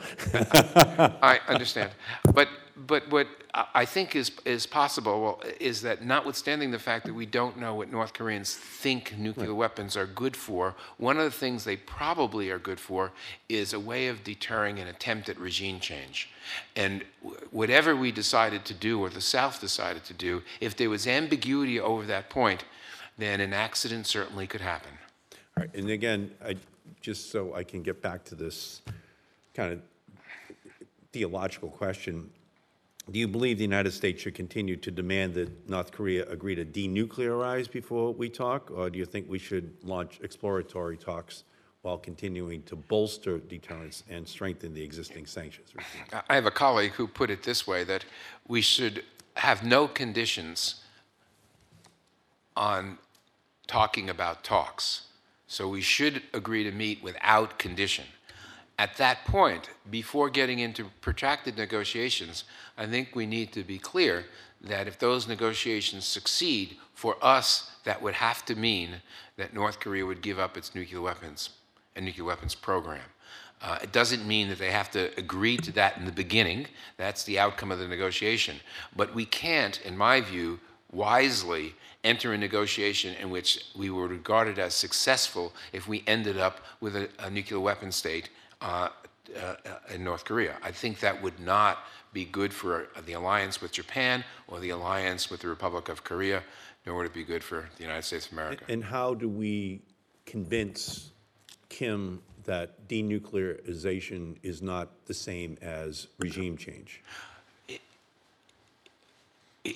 I, I understand. But, but what I think is, is possible is that, notwithstanding the fact that we don't know what North Koreans think nuclear right. weapons are good for, one of the things they probably are good for is a way of deterring an attempt at regime change. And whatever we decided to do, or the South decided to do, if there was ambiguity over that point, then an accident certainly could happen. Right, and again, I, just so I can get back to this kind of theological question, do you believe the United States should continue to demand that North Korea agree to denuclearize before we talk, or do you think we should launch exploratory talks while continuing to bolster deterrence and strengthen the existing sanctions regime? I have a colleague who put it this way, that we should have no conditions on talking about talks. So we should agree to meet without condition. At that point, before getting into protracted negotiations, I think we need to be clear that if those negotiations succeed, for us, that would have to mean that North Korea would give up its nuclear weapons and nuclear weapons program. Uh, it doesn't mean that they have to agree to that in the beginning. That's the outcome of the negotiation. But we can't, in my view, wisely enter a negotiation in which we were regarded as successful if we ended up with a, a nuclear weapon state Uh, uh, in North Korea. I think that would not be good for the alliance with Japan or the alliance with the Republic of Korea, nor would it be good for the United States of America. And, and how do we convince Kim that denuclearization is not the same as regime change?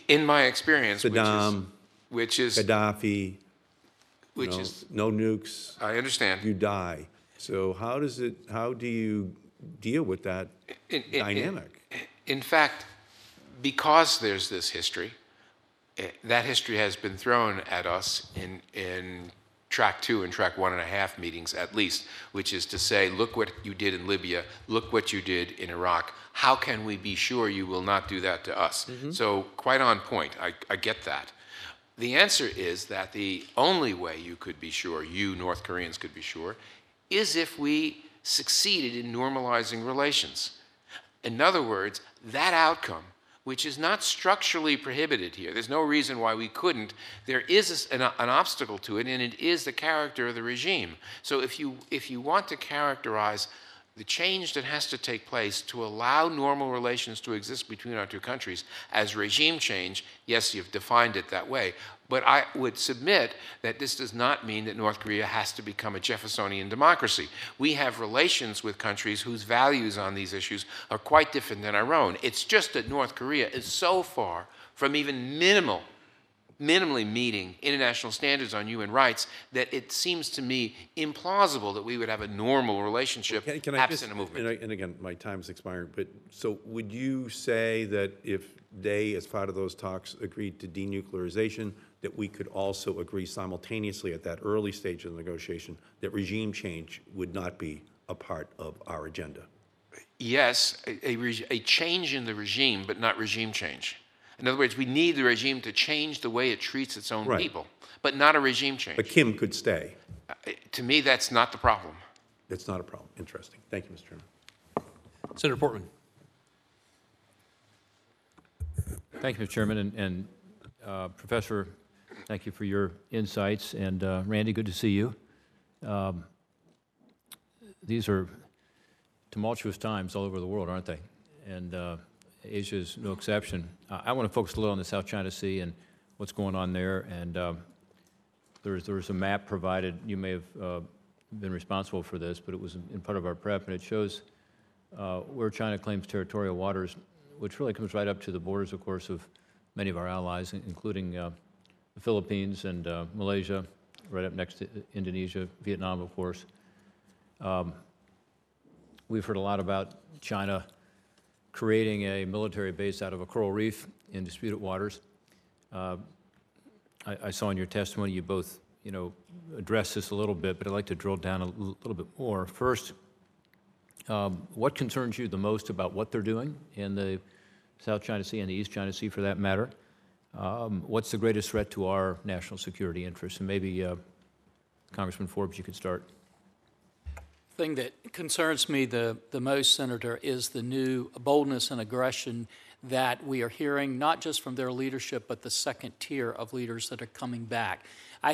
In my experience, Saddam, which is, which is Gaddafi, which no, is no nukes. I understand. You die. So how does it, how do you deal with that in, in, dynamic? In, in fact, because there's this history, it, that history has been thrown at us in, in track two and track one and a half meetings at least, which is to say, look what you did in Libya, look what you did in Iraq. How can we be sure you will not do that to us? Mm-hmm. So quite on point, I, I get that. The answer is that the only way you could be sure, you North Koreans could be sure, is if we succeeded in normalizing relations. In other words, that outcome, which is not structurally prohibited here, there's no reason why we couldn't, there is an, an obstacle to it, and it is the character of the regime. So if you, if you want to characterize the change that has to take place to allow normal relations to exist between our two countries as regime change, yes, you've defined it that way. But I would submit that this does not mean that North Korea has to become a Jeffersonian democracy. We have relations with countries whose values on these issues are quite different than our own. It's just that North Korea is so far from even minimal, minimally meeting international standards on human rights that it seems to me implausible that we would have a normal relationship well, can, can absent I just, a movement. And, I, and again, my time is expiring, but so would you say that if they, as part of those talks, agreed to denuclearization, that we could also agree simultaneously at that early stage of the negotiation that regime change would not be a part of our agenda? Yes, a, a, a change in the regime, but not regime change. In other words, we need the regime to change the way it treats its own right. people, but not a regime change. But Kim could stay. Uh, to me, that's not the problem. That's not a problem. Interesting. Thank you, Mister Chairman. Senator Portman. Thank you, Mister Chairman, and, and uh, Professor. Thank you for your insights, and uh, Randy, good to see you. Um, these are tumultuous times all over the world, aren't they? And uh, Asia is no exception. Uh, I want to focus a little on the South China Sea and what's going on there. And um, there's there's a map provided. You may have uh, been responsible for this, but it was in part of our prep, and it shows uh, where China claims territorial waters, which really comes right up to the borders, of course, of many of our allies, including Uh, the Philippines and uh, Malaysia, right up next to Indonesia, Vietnam, of course. Um, we've heard a lot about China creating a military base out of a coral reef in disputed waters. Uh, I, I saw in your testimony you both, you know, addressed this a little bit, but I'd like to drill down a little bit more. First, um, what concerns you the most about what they're doing in the South China Sea and the East China Sea, for that matter? Um, what's the greatest threat to our national security interests? And maybe, uh, Congressman Forbes, you could start. The thing that concerns me the, the most, Senator, is the new boldness and aggression that we are hearing, not just from their leadership, but the second tier of leaders that are coming back.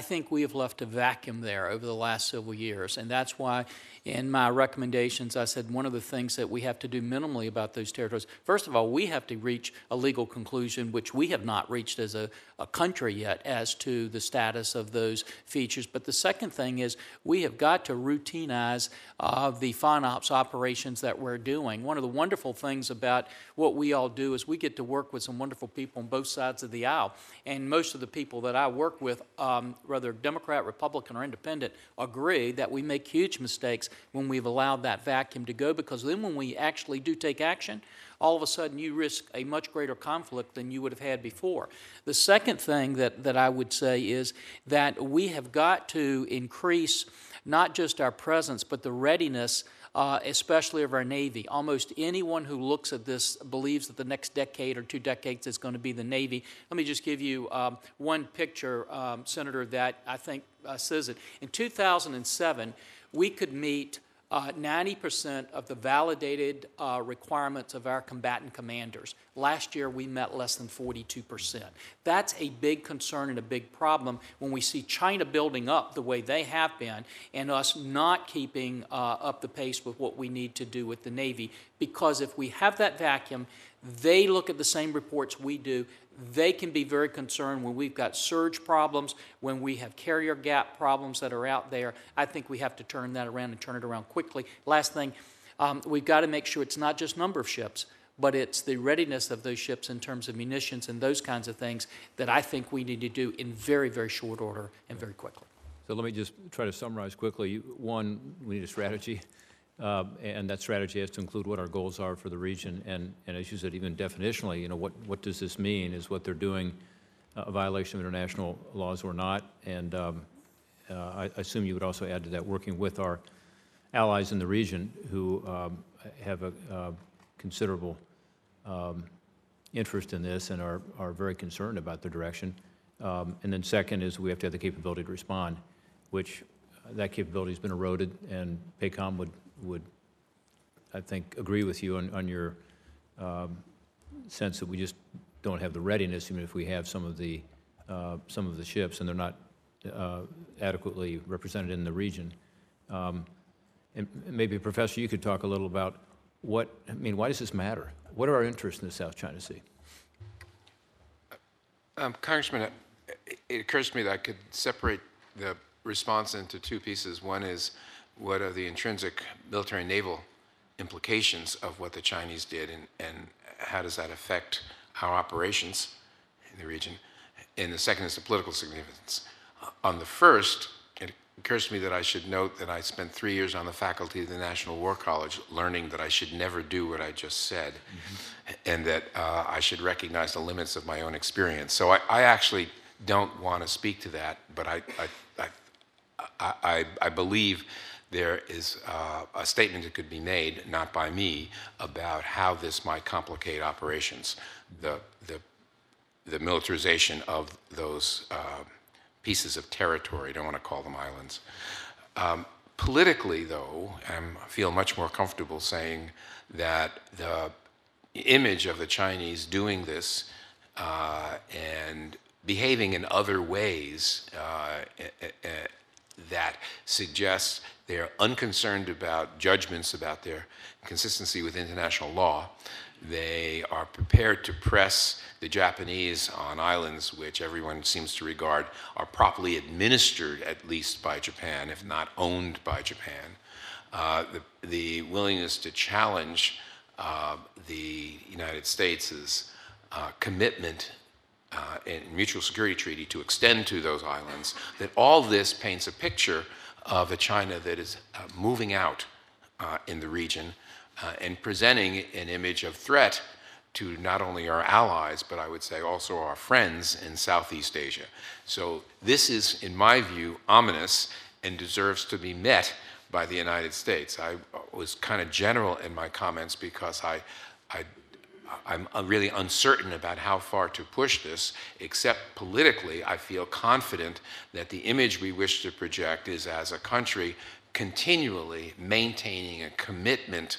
I think we have left a vacuum there over the last several years, and that's why in my recommendations I said one of the things that we have to do minimally about those territories, first of all, we have to reach a legal conclusion, which we have not reached as a, a country yet, as to the status of those features. But the second thing is we have got to routinize uh, the FONOPS operations that we're doing. One of the wonderful things about what we all do is we get to work with some wonderful people on both sides of the aisle, and most of the people that I work with, um, whether Democrat, Republican, or Independent, agree that we make huge mistakes when we've allowed that vacuum to go, because then when we actually do take action, all of a sudden you risk a much greater conflict than you would have had before. The second thing that, that I would say is that we have got to increase not just our presence, but the readiness, uh, especially of our Navy. Almost anyone who looks at this believes that the next decade or two decades is going to be the Navy. Let me just give you um, one picture, um, Senator, that I think uh, says it. In two thousand seven, we could meet Uh, ninety percent of the validated uh, requirements of our combatant commanders. Last year, we met less than forty-two percent. That's a big concern and a big problem when we see China building up the way they have been and us not keeping uh, up the pace with what we need to do with the Navy. Because if we have that vacuum, they look at the same reports we do. They can be very concerned when we've got surge problems, when we have carrier gap problems that are out there. I think we have to turn that around and turn it around quickly. Last thing, um, we've got to make sure it's not just number of ships, but it's the readiness of those ships in terms of munitions and those kinds of things that I think we need to do in very, very short order and very quickly. So let me just try to summarize quickly. One, we need a strategy. Uh, and that strategy has to include what our goals are for the region, and, and as you said, even definitionally, you know, what, what does this mean? Is what they're doing a violation of international laws or not? And um, uh, I assume you would also add to that working with our allies in the region who um, have a uh, considerable um, interest in this and are, are very concerned about the direction. Um, and then second is we have to have the capability to respond, which uh, that capability has been eroded, and PACOM would would, I think, agree with you on, on your um, sense that we just don't have the readiness, even if we have some of the, uh, some of the ships, and they're not uh, adequately represented in the region. Um, and maybe, Professor, you could talk a little about what, I mean, why does this matter? What are our interests in the South China Sea? Um, Congressman, it occurs to me that I could separate the response into two pieces. One is, what are the intrinsic military and naval implications of what the Chinese did, and, and how does that affect our operations in the region? And the second is the political significance. On the first, it occurs to me that I should note that I spent three years on the faculty of the National War College learning that I should never do what I just said, mm-hmm. and that uh, I should recognize the limits of my own experience. So I, I actually don't want to speak to that, but I, I, I, I, I believe there is uh, a statement that could be made, not by me, about how this might complicate operations, the, the, the militarization of those uh, pieces of territory. I don't want to call them islands. Um, politically, though, I'm, I feel much more comfortable saying that the image of the Chinese doing this uh, and behaving in other ways uh, that suggests they are unconcerned about judgments about their consistency with international law. They are prepared to press the Japanese on islands which everyone seems to regard are properly administered, at least by Japan, if not owned by Japan. Uh, the, the willingness to challenge uh, the United States' uh, commitment uh, in mutual security treaty to extend to those islands, that all this paints a picture of a China that is uh, moving out uh, in the region uh, and presenting an image of threat to not only our allies, but I would say also our friends in Southeast Asia. So this is, in my view, ominous and deserves to be met by the United States. I was kind of general in my comments because I, I, I'm really uncertain about how far to push this, except politically, I feel confident that the image we wish to project is as a country continually maintaining a commitment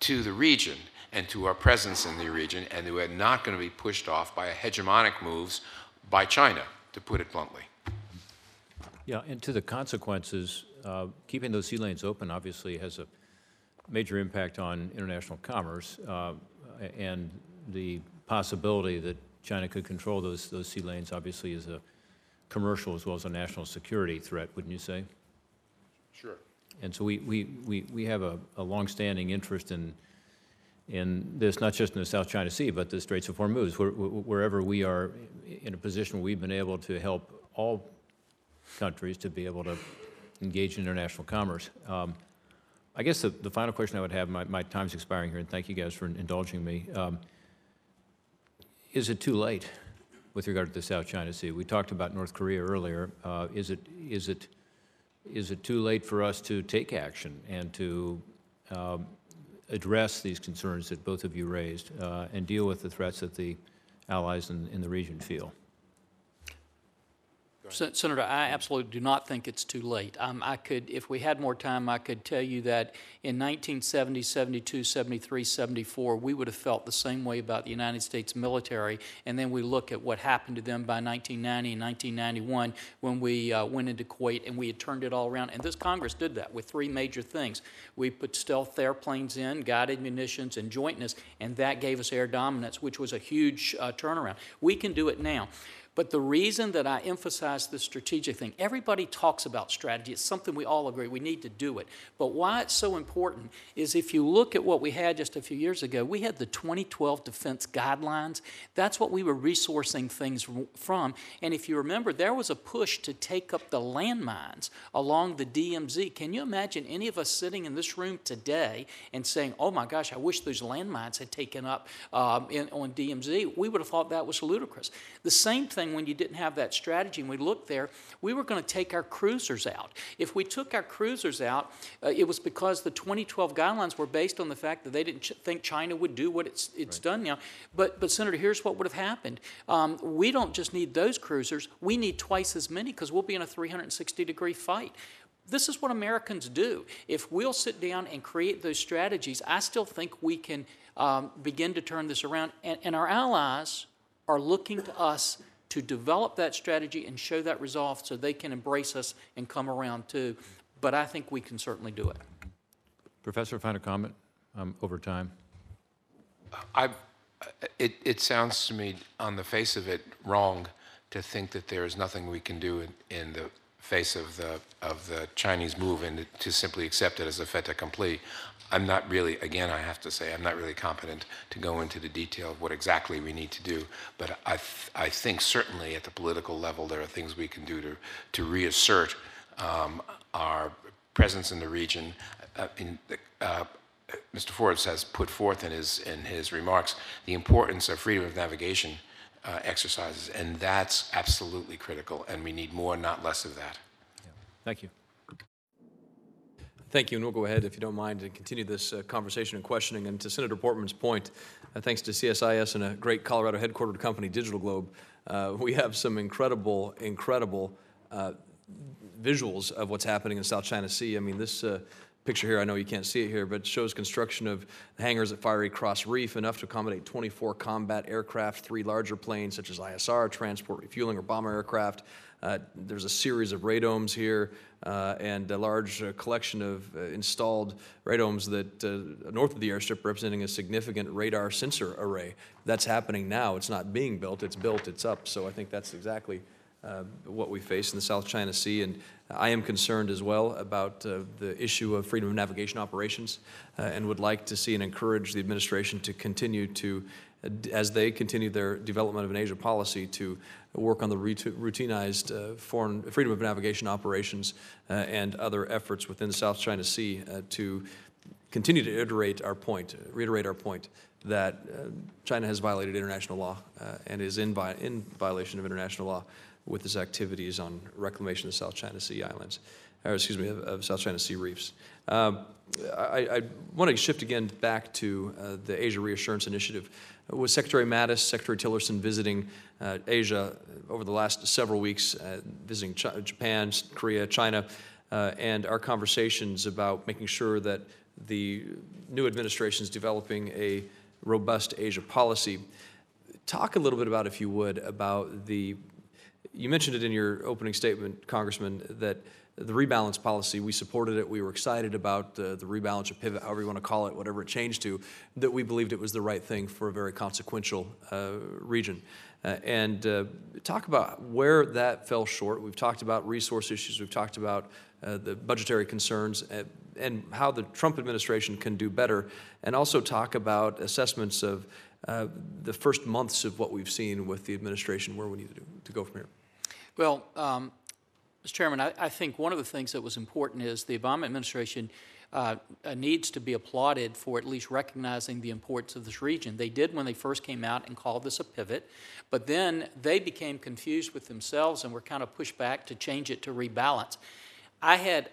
to the region and to our presence in the region, and that we're not going to be pushed off by hegemonic moves by China, to put it bluntly. Yeah, and to the consequences, uh, keeping those sea lanes open obviously has a major impact on international commerce. Uh, And the possibility that China could control those, those sea lanes obviously is a commercial as well as a national security threat, wouldn't you say? Sure. And so we, we, we, we have a, a longstanding interest in, in this, not just in the South China Sea, but the Straits of Hormuz, where, wherever we are in a position where we've been able to help all countries to be able to engage in international commerce. Um, I guess the, the final question I would have, my, my time's expiring here, and thank you guys for indulging me. Um, is it too late with regard to the South China Sea? We talked about North Korea earlier. Uh, is it, is it is it too late for us to take action and to um, address these concerns that both of you raised uh, and deal with the threats that the allies in, in the region feel? Sen Senator, I absolutely do not think it's too late. Um, I could, if we had more time, I could tell you that in nineteen seventy, seventy-two, seventy-three, seventy-four, we would have felt the same way about the United States military, and then we look at what happened to them by nineteen ninety and nineteen ninety-one when we uh, went into Kuwait and we had turned it all around. And this Congress did that with three major things. We put stealth airplanes in, guided munitions, and jointness, and that gave us air dominance, which was a huge uh, turnaround. We can do it now. But the reason that I emphasize the strategic thing, everybody talks about strategy. It's something we all agree. We need to do it. But why it's so important is if you look at what we had just a few years ago, we had the twenty twelve defense guidelines. That's what we were resourcing things from. And if you remember, there was a push to take up the landmines along the D M Z. Can you imagine any of us sitting in this room today and saying, oh, my gosh, I wish those landmines had taken up um, in, on D M Z? We would have thought that was ludicrous. The same thing when you didn't have that strategy and we looked there, we were going to take our cruisers out. If we took our cruisers out, uh, it was because the twenty twelve guidelines were based on the fact that they didn't ch think China would do what it's, it's right. done now. But, but Senator, here's what would have happened. Um, we don't just need those cruisers. We need twice as many because we'll be in a three hundred sixty degree fight. This is what Americans do. If we'll sit down and create those strategies, I still think we can um, begin to turn this around. And, and our allies are looking to us to develop that strategy and show that resolve so they can embrace us and come around too. But I think we can certainly do it. Professor, final comment um, over time. I, it, it sounds to me, on the face of it, wrong to think that there is nothing we can do in, in the face of the, of the Chinese move and to simply accept it as a fait accompli. I'm not really, again, I have to say, I'm not really competent to go into the detail of what exactly we need to do. But I, th I think certainly at the political level, there are things we can do to, to reassert um, our presence in the region. Uh, in the, uh, Mister Forbes has put forth in his, in his remarks the importance of freedom of navigation uh, exercises, and that's absolutely critical, and we need more, not less of that. Yeah. Thank you. Thank you, and we'll go ahead, if you don't mind, and continue this uh, conversation and questioning. And to Senator Portman's point, uh, thanks to C S I S and a great Colorado-headquartered company, Digital Globe, uh, we have some incredible, incredible uh, visuals of what's happening in South China Sea. I mean, this uh, picture here, I know you can't see it here, but it shows construction of hangars at Fiery Cross Reef, enough to accommodate twenty-four combat aircraft, three larger planes such as I S R, transport, refueling, or bomber aircraft. Uh, there's a series of radomes here uh, and a large uh, collection of uh, installed radomes that uh, north of the airstrip representing a significant radar sensor array. That's happening now. It's not being built. It's built. It's up. So I think that's exactly uh, what we face in the South China Sea. And I am concerned as well about uh, the issue of freedom of navigation operations uh, and would like to see and encourage the administration to continue to, as they continue their development of an Asia policy, to work on the routinized uh, foreign freedom of navigation operations uh, and other efforts within the South China Sea uh, to continue to iterate our point, reiterate our point that uh, China has violated international law uh, and is in, vi in violation of international law with its activities on reclamation of the South China Sea islands, or excuse me, of, of South China Sea reefs. Uh, I, I want to shift again back to uh, the Asia Reassurance Initiative. With Secretary Mattis, Secretary Tillerson visiting uh, Asia over the last several weeks, uh, visiting Ch Japan, Korea, China, uh, and our conversations about making sure that the new administration is developing a robust Asia policy. Talk a little bit about, if you would, about the, you mentioned it in your opening statement, Congressman, that the rebalance policy, we supported it, we were excited about uh, the rebalance or pivot, however you want to call it, whatever it changed to, that we believed it was the right thing for a very consequential uh, region. Uh, and uh, talk about where that fell short. We've talked about resource issues, we've talked about uh, the budgetary concerns, uh, and how the Trump administration can do better, and also talk about assessments of uh, the first months of what we've seen with the administration, where we need to, do, to go from here. Well. Um Mister Chairman, I, I think one of the things that was important is the Obama administration uh, needs to be applauded for at least recognizing the importance of this region. They did when they first came out and called this a pivot, but then they became confused with themselves and were kind of pushed back to change it to rebalance. I had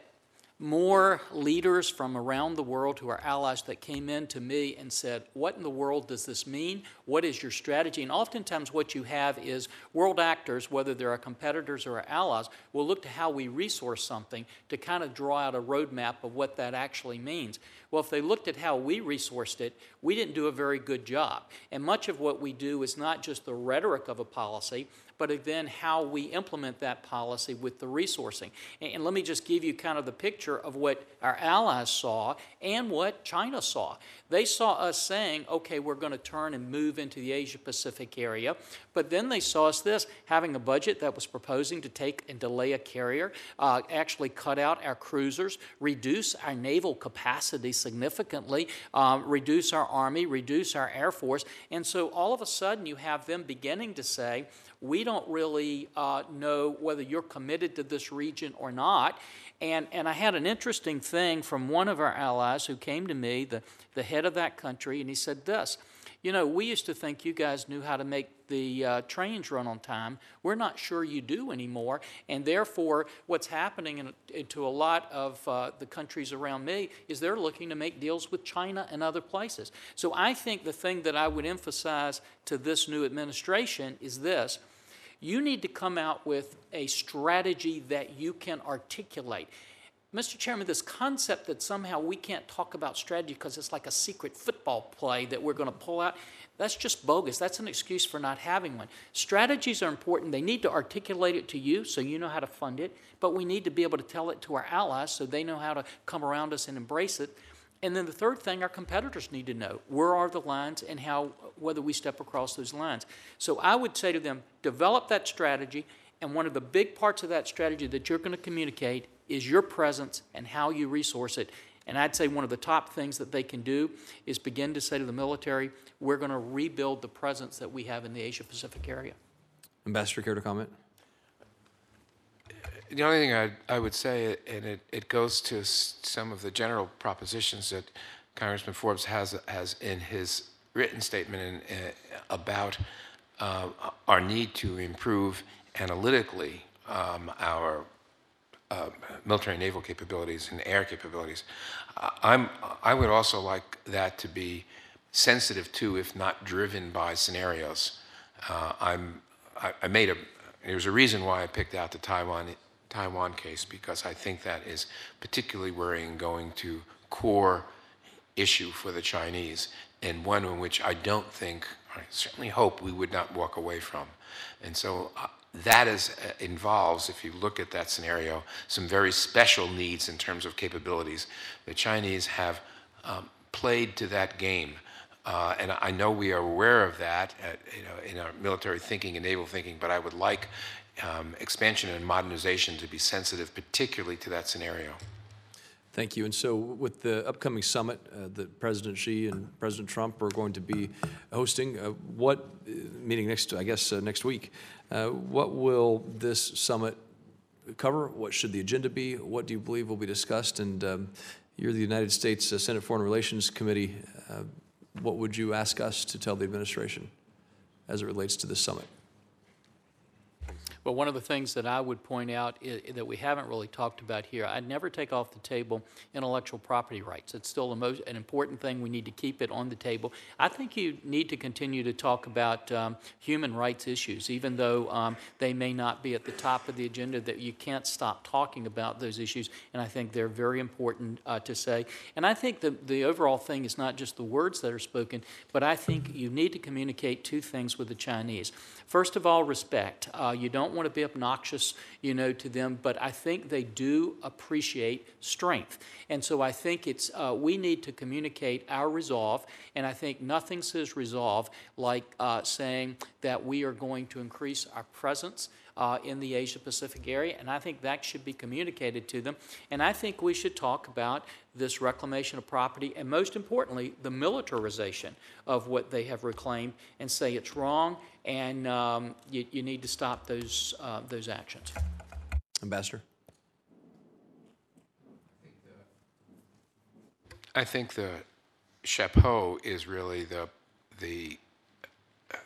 more leaders from around the world who are allies that came in to me and said, what in the world does this mean? What is your strategy? And oftentimes what you have is world actors, whether they're our competitors or our allies, will look to how we resource something to kind of draw out a roadmap of what that actually means. Well, if they looked at how we resourced it, we didn't do a very good job. And much of what we do is not just the rhetoric of a policy, but then how we implement that policy with the resourcing. And, and let me just give you kind of the picture of what our allies saw and what China saw. They saw us saying, okay, we're going to turn and move into the Asia-Pacific area. But then they saw us this, having a budget that was proposing to take and delay a carrier, uh, actually cut out our cruisers, reduce our naval capacity significantly, um, reduce our Army, reduce our Air Force. And so all of a sudden you have them beginning to say, we don't really uh, know whether you're committed to this region or not. And, and I had an interesting thing from one of our allies who came to me, the, the head of that country, and he said this, you know, we used to think you guys knew how to make the uh, trains run on time. We're not sure you do anymore. And therefore, what's happening in, in, to a lot of uh, the countries around me is they're looking to make deals with China and other places. So I think the thing that I would emphasize to this new administration is this. You need to come out with a strategy that you can articulate. Mister Chairman, this concept that somehow we can't talk about strategy because it's like a secret football play that we're going to pull out, that's just bogus. That's an excuse for not having one. Strategies are important. They need to articulate it to you so you know how to fund it, but we need to be able to tell it to our allies so they know how to come around us and embrace it. And then the third thing, our competitors need to know where are the lines and how, whether we step across those lines. So I would say to them, develop that strategy, and one of the big parts of that strategy that you're going to communicate is your presence and how you resource it. And I'd say one of the top things that they can do is begin to say to the military, we're going to rebuild the presence that we have in the Asia-Pacific area. Ambassador, care to comment? The only thing I, I would say, and it, it goes to some of the general propositions that Congressman Forbes has, has in his written statement in, uh, about uh, our need to improve analytically um, our uh, military and naval capabilities and air capabilities. I'm, I would also like that to be sensitive to, if not driven by, scenarios. Uh, I'm, I, I made a, there's a reason why I picked out the Taiwan Taiwan case, because I think that is particularly worrying, going to core issue for the Chinese, and one in which I don't think, I certainly hope, we would not walk away from. And so uh, that is, uh, involves, if you look at that scenario, some very special needs in terms of capabilities. The Chinese have um, played to that game. Uh, and I know we are aware of that at, you know, in our military thinking and naval thinking, but I would like Um, expansion and modernization to be sensitive particularly to that scenario. Thank you. And so with the upcoming summit uh, that President Xi and President Trump are going to be hosting, uh, what, uh, meeting next, I guess uh, next week, uh, what will this summit cover? What should the agenda be? What do you believe will be discussed? And um, you're the United States uh, Senate Foreign Relations Committee. Uh, what would you ask us to tell the administration as it relates to this summit? Well, one of the things that I would point out is, that we haven't really talked about here, I'd never take off the table intellectual property rights. It's still the most, an important thing. We need to keep it on the table. I think you need to continue to talk about um, human rights issues, even though um, they may not be at the top of the agenda, that you can't stop talking about those issues, and I think they're very important uh, to say. And I think the, the overall thing is not just the words that are spoken, but I think you need to communicate two things with the Chinese. First of all, respect. Uh, you don't want to be obnoxious, you know, to them, but I think they do appreciate strength. And so I think it's, uh, we need to communicate our resolve, and I think nothing says resolve like uh, saying that we are going to increase our presence Uh, in the Asia-Pacific area, and I think that should be communicated to them. And I think we should talk about this reclamation of property, and most importantly, the militarization of what they have reclaimed, and say it's wrong, and um, you, you need to stop those, uh, those actions. Ambassador? I think the chapeau is really the, the, uh,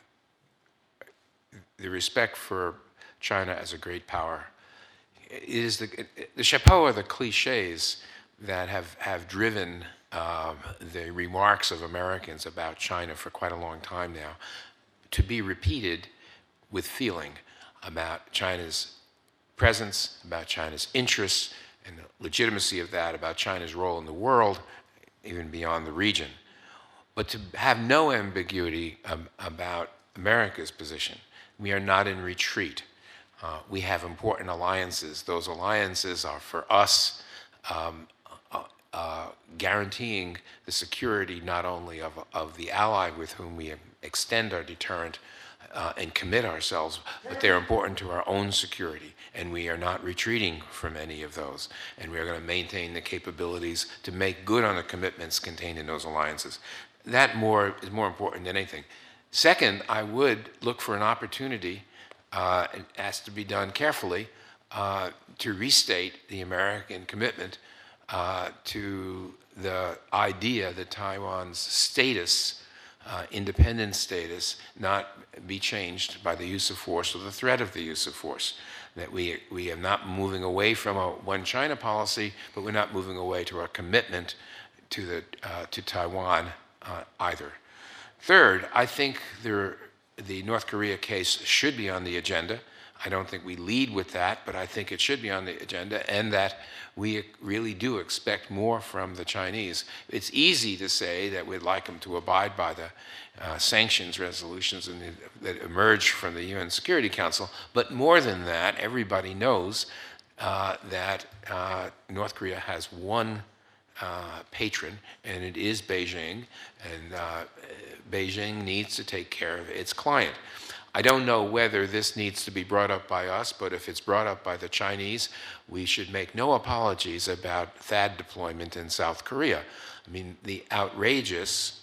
the respect for China as a great power. is the, the chapeau are the cliches that have, have driven um, the remarks of Americans about China for quite a long time now, to be repeated with feeling about China's presence, about China's interests, and the legitimacy of that, about China's role in the world, even beyond the region. But to have no ambiguity um, about America's position. We are not in retreat. Uh, we have important alliances. Those alliances are, for us, um, uh, uh, guaranteeing the security not only of, of the ally with whom we extend our deterrent uh, and commit ourselves, but they're important to our own security. And we are not retreating from any of those. And we are going to maintain the capabilities to make good on the commitments contained in those alliances. That more is more important than anything. Second, I would look for an opportunity, uh, it has to be done carefully, uh, to restate the American commitment uh, to the idea that Taiwan's status, uh, independent status, not be changed by the use of force or the threat of the use of force. That we, we are not moving away from a one China policy, but we're not moving away to our commitment to, the, uh, to Taiwan uh, either. Third, I think there, the North Korea case should be on the agenda. I don't think we lead with that, but I think it should be on the agenda, and that we really do expect more from the Chinese. It's easy to say that we'd like them to abide by the uh, sanctions resolutions in the, that emerge from the U N Security Council, but more than that, everybody knows uh, that uh, North Korea has one Uh, patron, and it is Beijing, and uh, Beijing needs to take care of its client. I don't know whether this needs to be brought up by us, but if it's brought up by the Chinese, we should make no apologies about THAAD deployment in South Korea. I mean, the outrageous,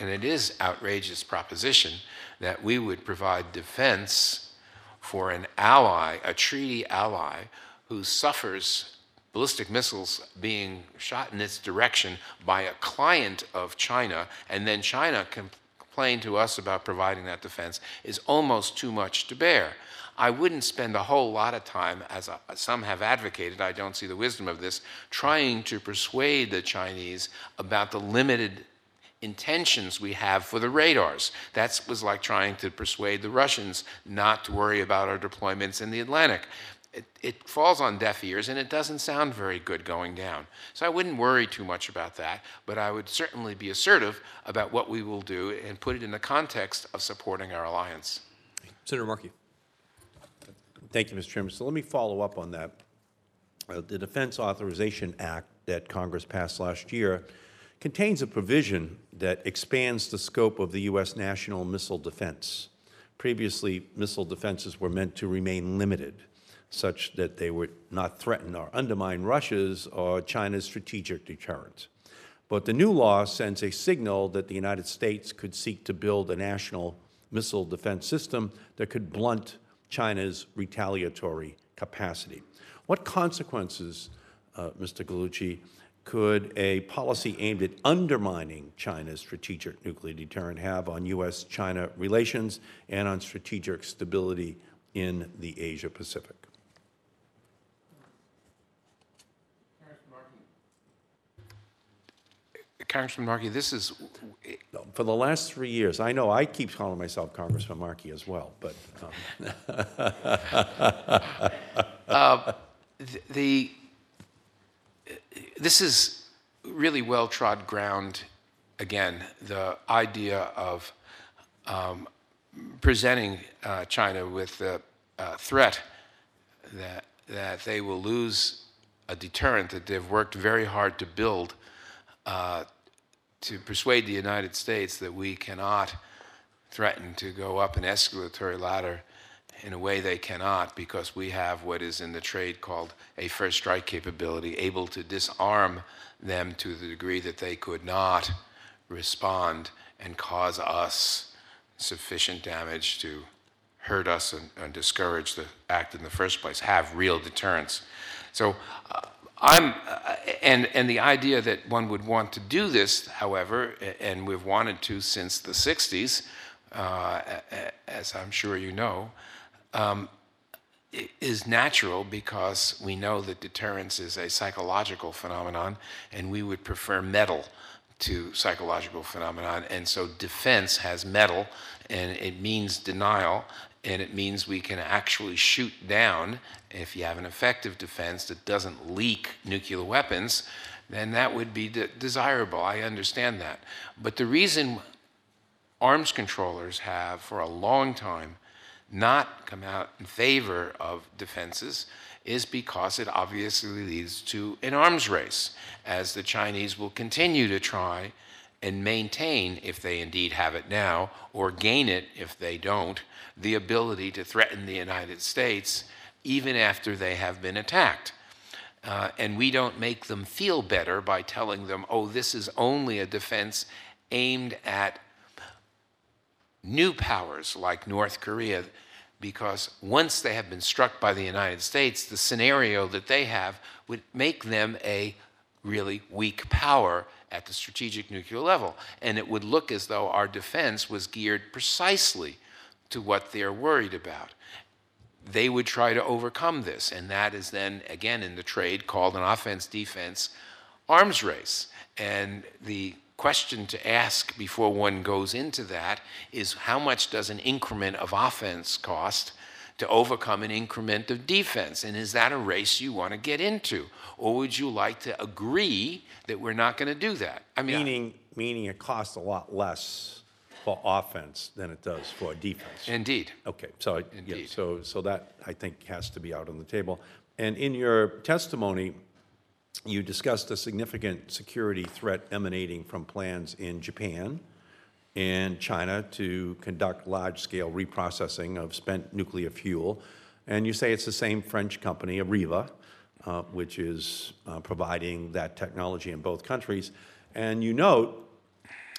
and it is outrageous proposition, that we would provide defense for an ally, a treaty ally, who suffers ballistic missiles being shot in its direction by a client of China, and then China can complain to us about providing that defense, is almost too much to bear. I wouldn't spend a whole lot of time, as some have advocated, I don't see the wisdom of this, trying to persuade the Chinese about the limited intentions we have for the radars. That was like trying to persuade the Russians not to worry about our deployments in the Atlantic. It, it falls on deaf ears, and it doesn't sound very good going down. So I wouldn't worry too much about that, but I would certainly be assertive about what we will do and put it in the context of supporting our alliance. Senator Markey. Thank you, Mister Chairman. So let me follow up on that. Uh, the Defense Authorization Act that Congress passed last year contains a provision that expands the scope of the U S national missile defense. Previously, missile defenses were meant to remain limited, such that they would not threaten or undermine Russia's or China's strategic deterrence. But the new law sends a signal that the United States could seek to build a national missile defense system that could blunt China's retaliatory capacity. What consequences, uh, Mister Gallucci, could a policy aimed at undermining China's strategic nuclear deterrent have on U S-China relations and on strategic stability in the Asia-Pacific? Congressman Markey, this is... No, for the last three years, I know I keep calling myself Congressman Markey as well, but... Um. uh, the, the, this is really well-trod ground, again, the idea of um, presenting uh, China with the uh, threat that, that they will lose a deterrent that they've worked very hard to build, Uh, to persuade the United States that we cannot threaten to go up an escalatory ladder in a way they cannot, because we have what is in the trade called a first strike capability, able to disarm them to the degree that they could not respond and cause us sufficient damage to hurt us and, and discourage the act in the first place, have real deterrence. So. Uh, I'm, uh, and, and the idea that one would want to do this, however, and we've wanted to since the sixties, uh, as I'm sure you know, um, is natural because we know that deterrence is a psychological phenomenon, and we would prefer metal to psychological phenomenon. And so defense has metal, and it means denial, and it means we can actually shoot down. If you have an effective defense that doesn't leak nuclear weapons, then that would be de- desirable. I understand that. But the reason arms controllers have for a long time not come out in favor of defenses is because it obviously leads to an arms race, as the Chinese will continue to try and maintain, if they indeed have it now, or gain it if they don't, the ability to threaten the United States even after they have been attacked. Uh, and we don't make them feel better by telling them, oh, this is only a defense aimed at new powers like North Korea, because once they have been struck by the United States, the scenario that they have would make them a really weak power at the strategic nuclear level. And it would look as though our defense was geared precisely to what they're worried about. They would try to overcome this, and that is then, again, in the trade called an offense-defense arms race. And the question to ask before one goes into that is, how much does an increment of offense cost to overcome an increment of defense? And is that a race you want to get into? Or would you like to agree that we're not going to do that? I mean, meaning, meaning it costs a lot less for offense than it does for defense. Indeed. Okay. So, Indeed. Yeah, so, so that, I think, has to be out on the table. And in your testimony, you discussed a significant security threat emanating from plans in Japan and China to conduct large-scale reprocessing of spent nuclear fuel. And you say it's the same French company, Areva, uh, which is uh, providing that technology in both countries. And you note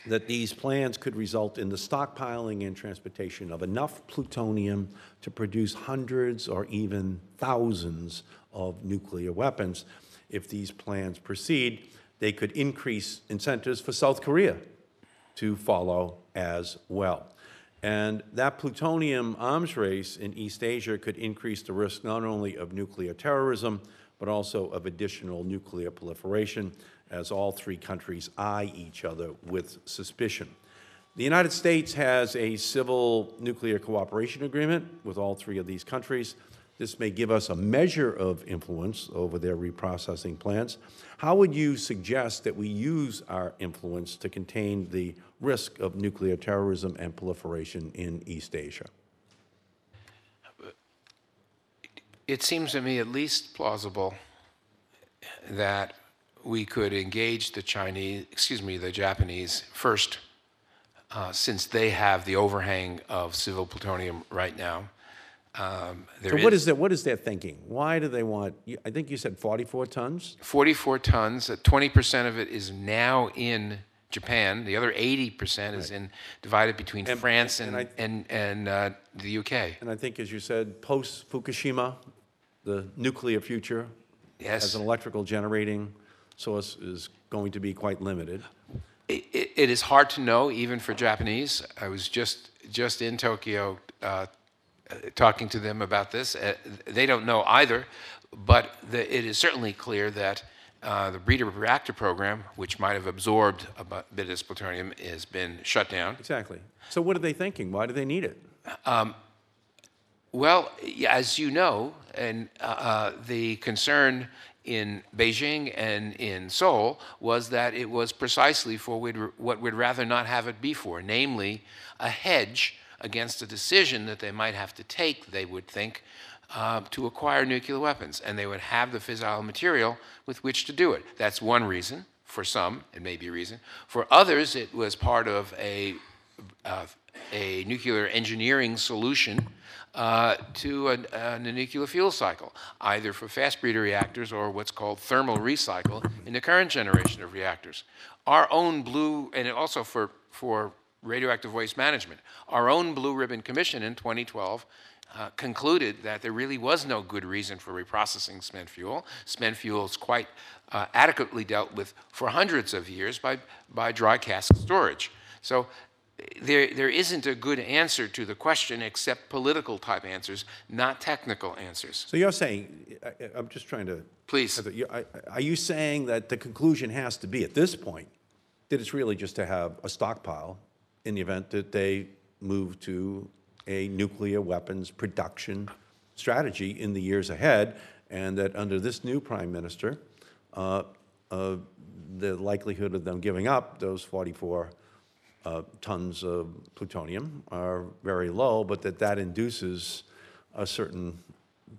that these plans could result in the stockpiling and transportation of enough plutonium to produce hundreds or even thousands of nuclear weapons. If these plans proceed, they could increase incentives for South Korea to follow as well. And that plutonium arms race in East Asia could increase the risk not only of nuclear terrorism, but also of additional nuclear proliferation, as all three countries eye each other with suspicion. The United States has a civil nuclear cooperation agreement with all three of these countries. This may give us a measure of influence over their reprocessing plants. How would you suggest that we use our influence to contain the risk of nuclear terrorism and proliferation in East Asia? It seems to me at least plausible that we could engage the Chinese, excuse me, the Japanese first, uh, since they have the overhang of civil plutonium right now. Um, so what is, is their, what is their thinking? Why do they want, I think you said forty-four tons? forty-four tons, twenty percent of it is now in Japan. The other eighty percent right. is in divided between and, France and, and, I, and, and uh, the U K. And I think, as you said, post-Fukushima, the nuclear future yes. as an electrical generating source is going to be quite limited. It, it, it is hard to know, even for Japanese. I was just, just in Tokyo uh, talking to them about this. Uh, they don't know either, but the, it is certainly clear that uh, the breeder reactor program, which might have absorbed a bit of this plutonium, has been shut down. Exactly. So what are they thinking? Why do they need it? Um, well, as you know, and uh, the concern in Beijing and in Seoul was that it was precisely for we'd, what we'd rather not have it be for, namely a hedge against a decision that they might have to take, they would think, uh, to acquire nuclear weapons. And they would have the fissile material with which to do it. That's one reason. For some, it may be a reason. For others, it was part of a, uh, a nuclear engineering solution uh, to a, a nuclear fuel cycle, either for fast breeder reactors or what's called thermal recycle in the current generation of reactors. Our own blue, and also for, for radioactive waste management. Our own Blue Ribbon Commission in twenty twelve uh, concluded that there really was no good reason for reprocessing spent fuel. Spent fuel is quite uh, adequately dealt with for hundreds of years by, by dry cask storage. So there, there isn't a good answer to the question except political type answers, not technical answers. So you're saying, I, I'm just trying to... Please. Are you saying that the conclusion has to be, at this point, that it's really just to have a stockpile in the event that they move to a nuclear weapons production strategy in the years ahead, and that under this new prime minister, uh, uh, the likelihood of them giving up those forty-four uh, tons of plutonium are very low, but that that induces a certain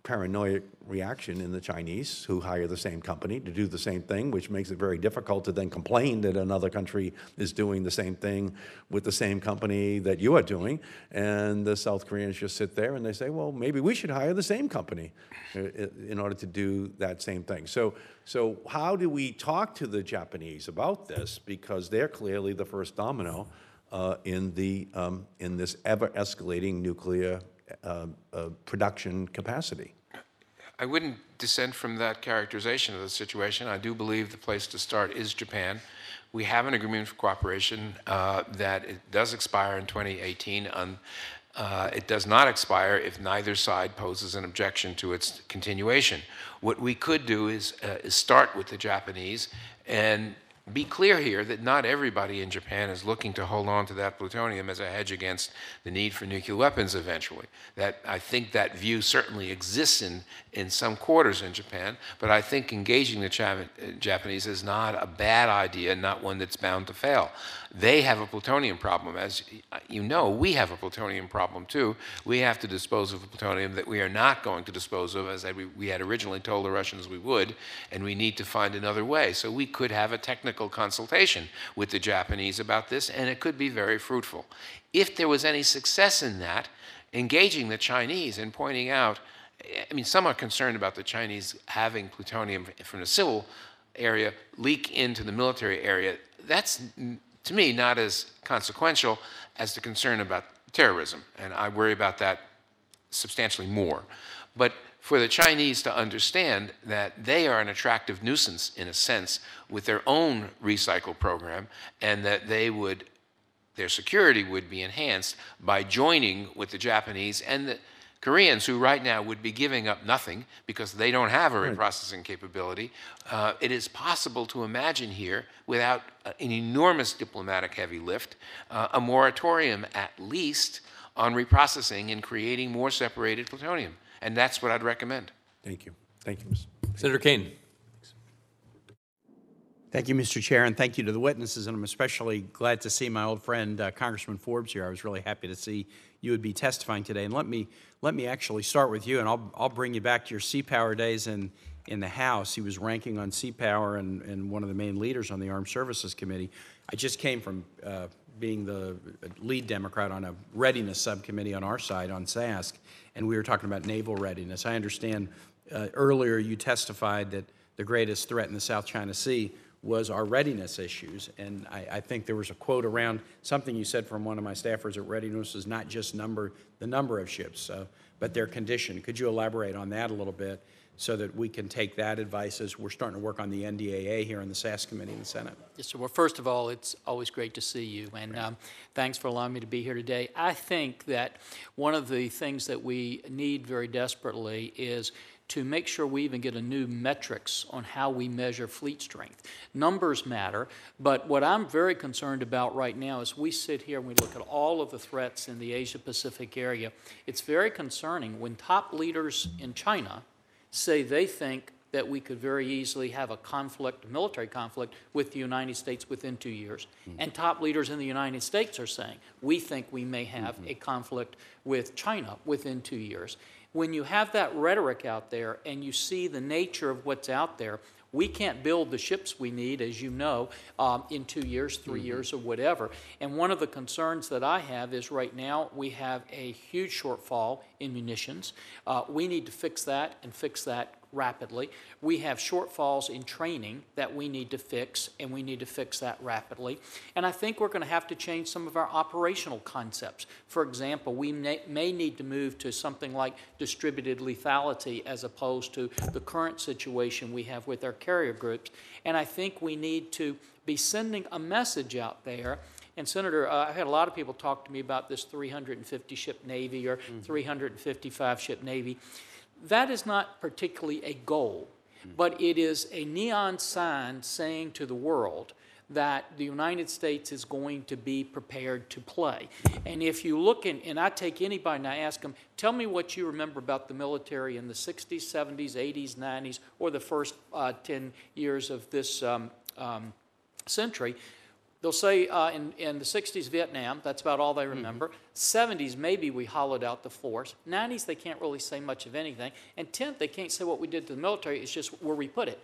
paranoid reaction in the Chinese, who hire the same company to do the same thing, which makes it very difficult to then complain that another country is doing the same thing with the same company that you are doing. And the South Koreans just sit there and they say, well, maybe we should hire the same company in order to do that same thing. So, so how do we talk to the Japanese about this? Because they're clearly the first domino uh, in, the, um, in this ever-escalating nuclear Uh, uh, production capacity. I wouldn't dissent from that characterization of the situation. I do believe the place to start is Japan. We have an agreement for cooperation uh, that it does expire in twenty eighteen. On, uh, it does not expire if neither side poses an objection to its continuation. What we could do is, uh, is start with the Japanese and be clear here that not everybody in Japan is looking to hold on to that plutonium as a hedge against the need for nuclear weapons eventually. That, I think that view certainly exists in, in some quarters in Japan, but I think engaging the China, uh, Japanese is not a bad idea, not one that's bound to fail. They have a plutonium problem. As you know, we have a plutonium problem too. We have to dispose of plutonium that we are not going to dispose of, as we, we had originally told the Russians we would, and we need to find another way. So we could have a technical consultation with the Japanese about this, and it could be very fruitful. If there was any success in that, engaging the Chinese and pointing out, I mean, some are concerned about the Chinese having plutonium from the civil area leak into the military area. That's, to me, not as consequential as the concern about terrorism, and I worry about that substantially more. But for the Chinese to understand that they are an attractive nuisance, in a sense, with their own recycle program, and that they would, their security would be enhanced by joining with the Japanese and the Koreans, who right now would be giving up nothing because they don't have a reprocessing right. capability. Uh, it is possible to imagine here, without an enormous diplomatic heavy lift, uh, a moratorium at least on reprocessing and creating more separated plutonium. And that's what I'd recommend. Thank you. Thank you, Mister Senator Cardin. Thank you, Mister Chair, and thank you to the witnesses. And I'm especially glad to see my old friend uh, Congressman Forbes here. I was really happy to see you would be testifying today. And let me let me actually start with you, and I'll I'll bring you back to your Sea Power days in in the House. He was ranking on Sea Power and and one of the main leaders on the Armed Services Committee. I just came from uh, being the lead Democrat on a readiness subcommittee on our side on S A S C. And we were talking about naval readiness. I understand uh, earlier you testified that the greatest threat in the South China Sea was our readiness issues. And I, I think there was a quote around something you said from one of my staffers at readiness is not just number the number of ships, uh, but their condition. Could you elaborate on that a little bit so that we can take that advice as we're starting to work on the N D A A here in the S A S Committee in the Senate? Yes, sir. Well, first of all, it's always great to see you, and um, thanks for allowing me to be here today. I think that one of the things that we need very desperately is to make sure we even get a new metrics on how we measure fleet strength. Numbers matter, but what I'm very concerned about right now is we sit here and we look at all of the threats in the Asia-Pacific area. It's very concerning when top leaders in China say they think that we could very easily have a conflict, a military conflict, with the United States within two years. Mm-hmm. And top leaders in the United States are saying, we think we may have mm-hmm. a conflict with China within two years. When you have that rhetoric out there and you see the nature of what's out there, we can't build the ships we need, as you know, um, in two years, three mm-hmm. years, or whatever. And one of the concerns that I have is right now we have a huge shortfall in munitions. Uh, we need to fix that and fix that rapidly. We have shortfalls in training that we need to fix, and we need to fix that rapidly. And I think we're going to have to change some of our operational concepts. For example, we may, may need to move to something like distributed lethality as opposed to the current situation we have with our carrier groups. And I think we need to be sending a message out there And Senator, uh, I've had a lot of people talk to me about this three hundred fifty ship Navy or mm-hmm. three hundred fifty-five ship Navy. That is not particularly a goal, mm-hmm. but it is a neon sign saying to the world that the United States is going to be prepared to play. And if you look, in, and I take anybody and I ask them, tell me what you remember about the military in the sixties, seventies, eighties, nineties, or the first uh, ten years of this um, um, century. They'll say uh, in, in the sixties, Vietnam, that's about all they remember. Mm-hmm. seventies, maybe we hollowed out the force. nineties, they can't really say much of anything. And tenth, they can't say what we did to the military. It's just where we put it.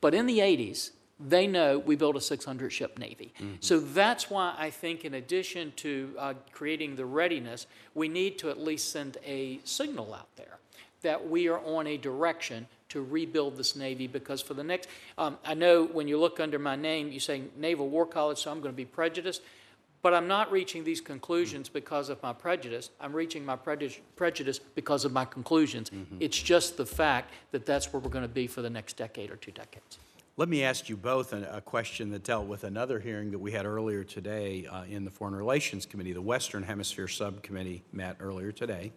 But in the eighties, they know we built a six hundred ship Navy. Mm-hmm. So that's why I think in addition to uh, creating the readiness, we need to at least send a signal out there that we are on a direction to rebuild this Navy, because for the next, um, I know when you look under my name, you say Naval War College, so I'm going to be prejudiced. But I'm not reaching these conclusions mm-hmm. because of my prejudice. I'm reaching my prejudice, prejudice because of my conclusions. Mm-hmm. It's just the fact that that's where we're going to be for the next decade or two decades. Let me ask you both a question that dealt with another hearing that we had earlier today uh, in the Foreign Relations Committee. The Western Hemisphere Subcommittee met earlier today.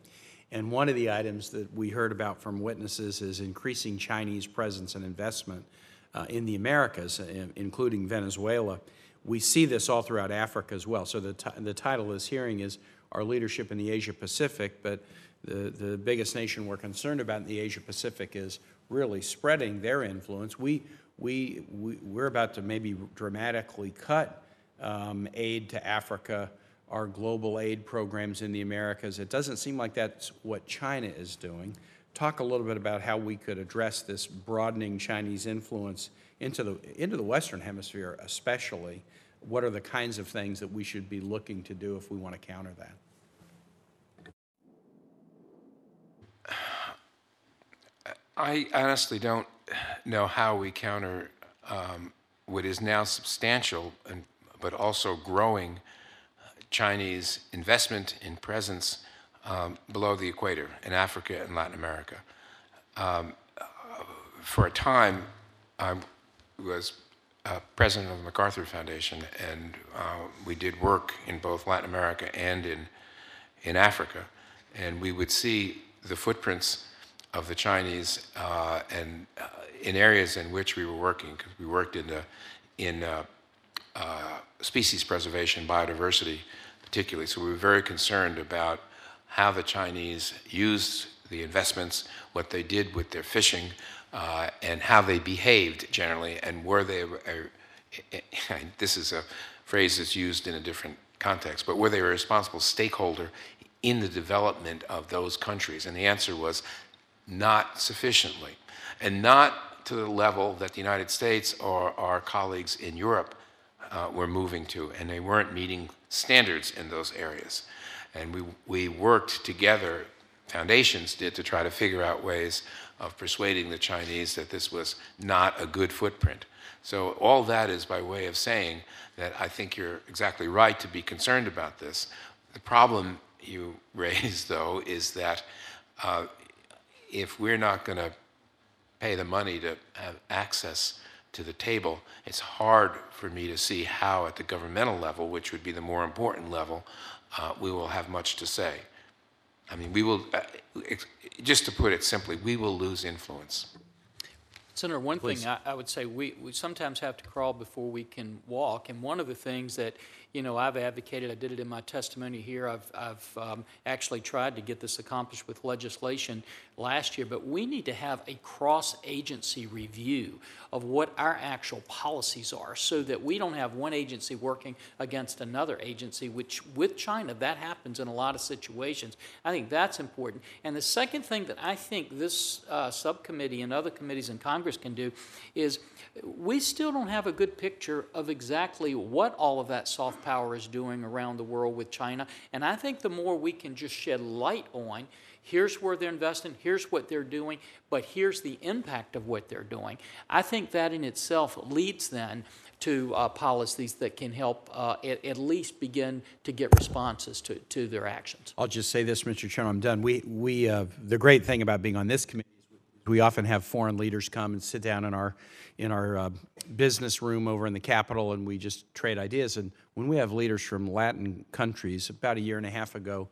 And one of the items that we heard about from witnesses is increasing Chinese presence and investment uh, in the Americas, including Venezuela. We see this all throughout Africa as well. So the, t the title of this hearing is Our Leadership in the Asia-Pacific, but the, the biggest nation we're concerned about in the Asia-Pacific is really spreading their influence. We We, we, we're about to maybe dramatically cut um, aid to Africa, our global aid programs in the Americas. It doesn't seem like that's what China is doing. Talk a little bit about how we could address this broadening Chinese influence into the, into the Western Hemisphere especially. What are the kinds of things that we should be looking to do if we want to counter that? I honestly don't know how we counter um, what is now substantial and, but also growing Chinese investment in presence um, below the equator in Africa and Latin America. Um, for a time, I was uh, president of the MacArthur Foundation, and uh, we did work in both Latin America and in, in Africa, and we would see the footprints of the Chinese uh, and uh, in areas in which we were working, because we worked in, the, in uh, uh, species preservation, biodiversity particularly. So we were very concerned about how the Chinese used the investments, what they did with their fishing, uh, and how they behaved generally, and were they, a, a, a, this is a phrase that's used in a different context, but were they a responsible stakeholder in the development of those countries? And the answer was, not sufficiently, and not to the level that the United States or our colleagues in Europe uh, were moving to, and they weren't meeting standards in those areas. And we, we worked together, foundations did, to try to figure out ways of persuading the Chinese that this was not a good footprint. So all that is by way of saying that I think you're exactly right to be concerned about this. The problem you raise, though, is that uh, if we're not going to pay the money to have access to the table, it's hard for me to see how at the governmental level, which would be the more important level, uh, we will have much to say. I mean, we will, uh, just to put it simply, we will lose influence. Senator, one Please. thing I, I would say, we, we sometimes have to crawl before we can walk. And one of the things that, you know, I've advocated, I did it in my testimony here, I've, I've um, actually tried to get this accomplished with legislation last year, but we need to have a cross-agency review of what our actual policies are so that we don't have one agency working against another agency, which with China, that happens in a lot of situations. I think that's important. And the second thing that I think this uh, subcommittee and other committees in Congress can do is we still don't have a good picture of exactly what all of that soft power is doing around the world with China. And I think the more we can just shed light on, here's where they're investing, here's what they're doing, but here's the impact of what they're doing. I think that in itself leads then to uh, policies that can help uh, at, at least begin to get responses to, to their actions. I'll just say this, Mister Chairman, I'm done. We, we, uh, the great thing about being on this committee We often have foreign leaders come and sit down in our in our uh, business room over in the Capitol, and we just trade ideas. And when we have leaders from Latin countries, about a year and a half ago,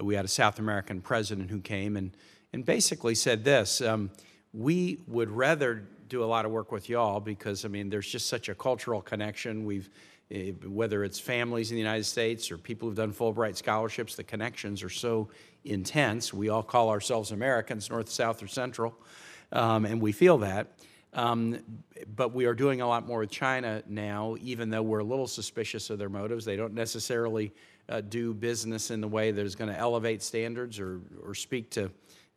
uh, we had a South American president who came and and basically said this: um, we would rather do a lot of work with y'all because, I mean, there's just such a cultural connection. We've whether it's families in the United States or people who've done Fulbright scholarships, the connections are so intense. We all call ourselves Americans, North, South, or Central, um, and we feel that. Um, but we are doing a lot more with China now, even though we're a little suspicious of their motives. They don't necessarily uh, do business in the way that is going to elevate standards or, or speak to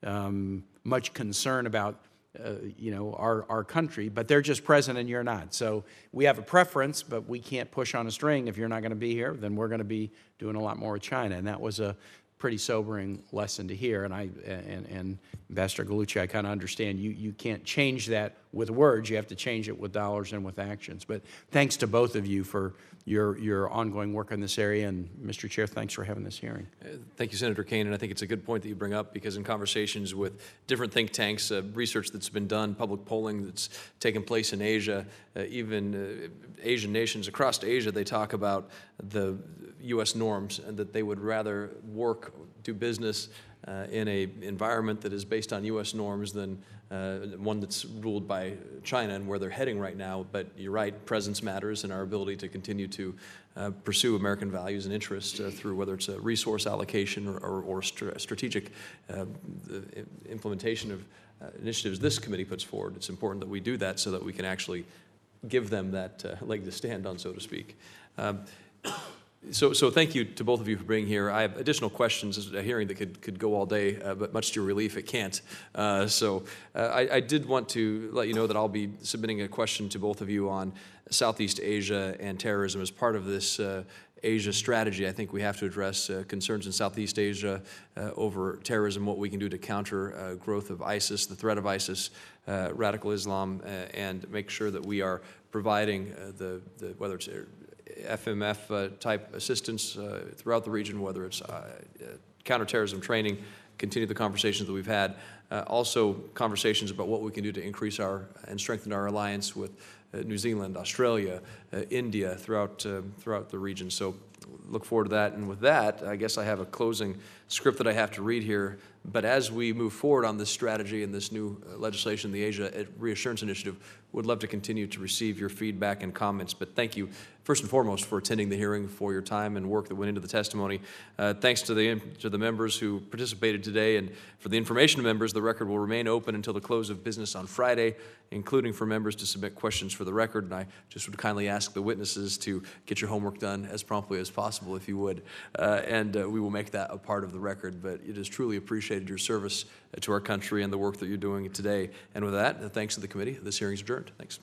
um, much concern about Uh, you know, our, our country, but they're just present and you're not. So we have a preference, but we can't push on a string. If you're not going to be here, then we're going to be doing a lot more with China. And that was a pretty sobering lesson to hear. And I and, and Ambassador Gallucci, I kind of understand you, you can't change that with words. You have to change it with dollars and with actions. But thanks to both of you for your, your ongoing work in this area. And Mister Chair, thanks for having this hearing. Uh, thank you, Senator Cardin. And I think it's a good point that you bring up, because in conversations with different think tanks, uh, research that's been done, public polling that's taken place in Asia, uh, even uh, Asian nations across Asia, they talk about the U S norms and that they would rather work, do business Uh, in an environment that is based on U S norms than uh, one that's ruled by China and where they're heading right now. But you're right, presence matters, and our ability to continue to uh, pursue American values and interests uh, through whether it's a resource allocation or, or, or st strategic uh, implementation of uh, initiatives this committee puts forward. It's important that we do that so that we can actually give them that uh, leg to stand on, so to speak. Um, So, so thank you to both of you for being here. I have additional questions. This is a hearing that could, could go all day, uh, but much to your relief, it can't. Uh, so uh, I, I did want to let you know that I'll be submitting a question to both of you on Southeast Asia and terrorism as part of this uh, Asia strategy. I think we have to address uh, concerns in Southeast Asia uh, over terrorism, what we can do to counter uh, growth of ISIS, the threat of ISIS, uh, radical Islam, uh, and make sure that we are providing uh, the, the, whether it's F M F uh, type assistance uh, throughout the region, whether it's uh, uh, counterterrorism training, continue the conversations that we've had. Uh, also, conversations about what we can do to increase our and strengthen our alliance with uh, New Zealand, Australia, uh, India, throughout uh, throughout the region. So, look forward to that. And with that, I guess I have a closing script that I have to read here. But as we move forward on this strategy and this new legislation, the Asia Reassurance Initiative, would love to continue to receive your feedback and comments. But thank you, first and foremost, for attending the hearing, for your time and work that went into the testimony. Uh, thanks to the, to the members who participated today. And for the information members, the record will remain open until the close of business on Friday, including for members to submit questions for the record. And I just would kindly ask the witnesses to get your homework done as promptly as possible, if you would. Uh, and uh, we will make that a part of the record. But it is truly appreciated your service to our country and the work that you're doing today. And with that, thanks to the committee. This hearing is adjourned. Thanks.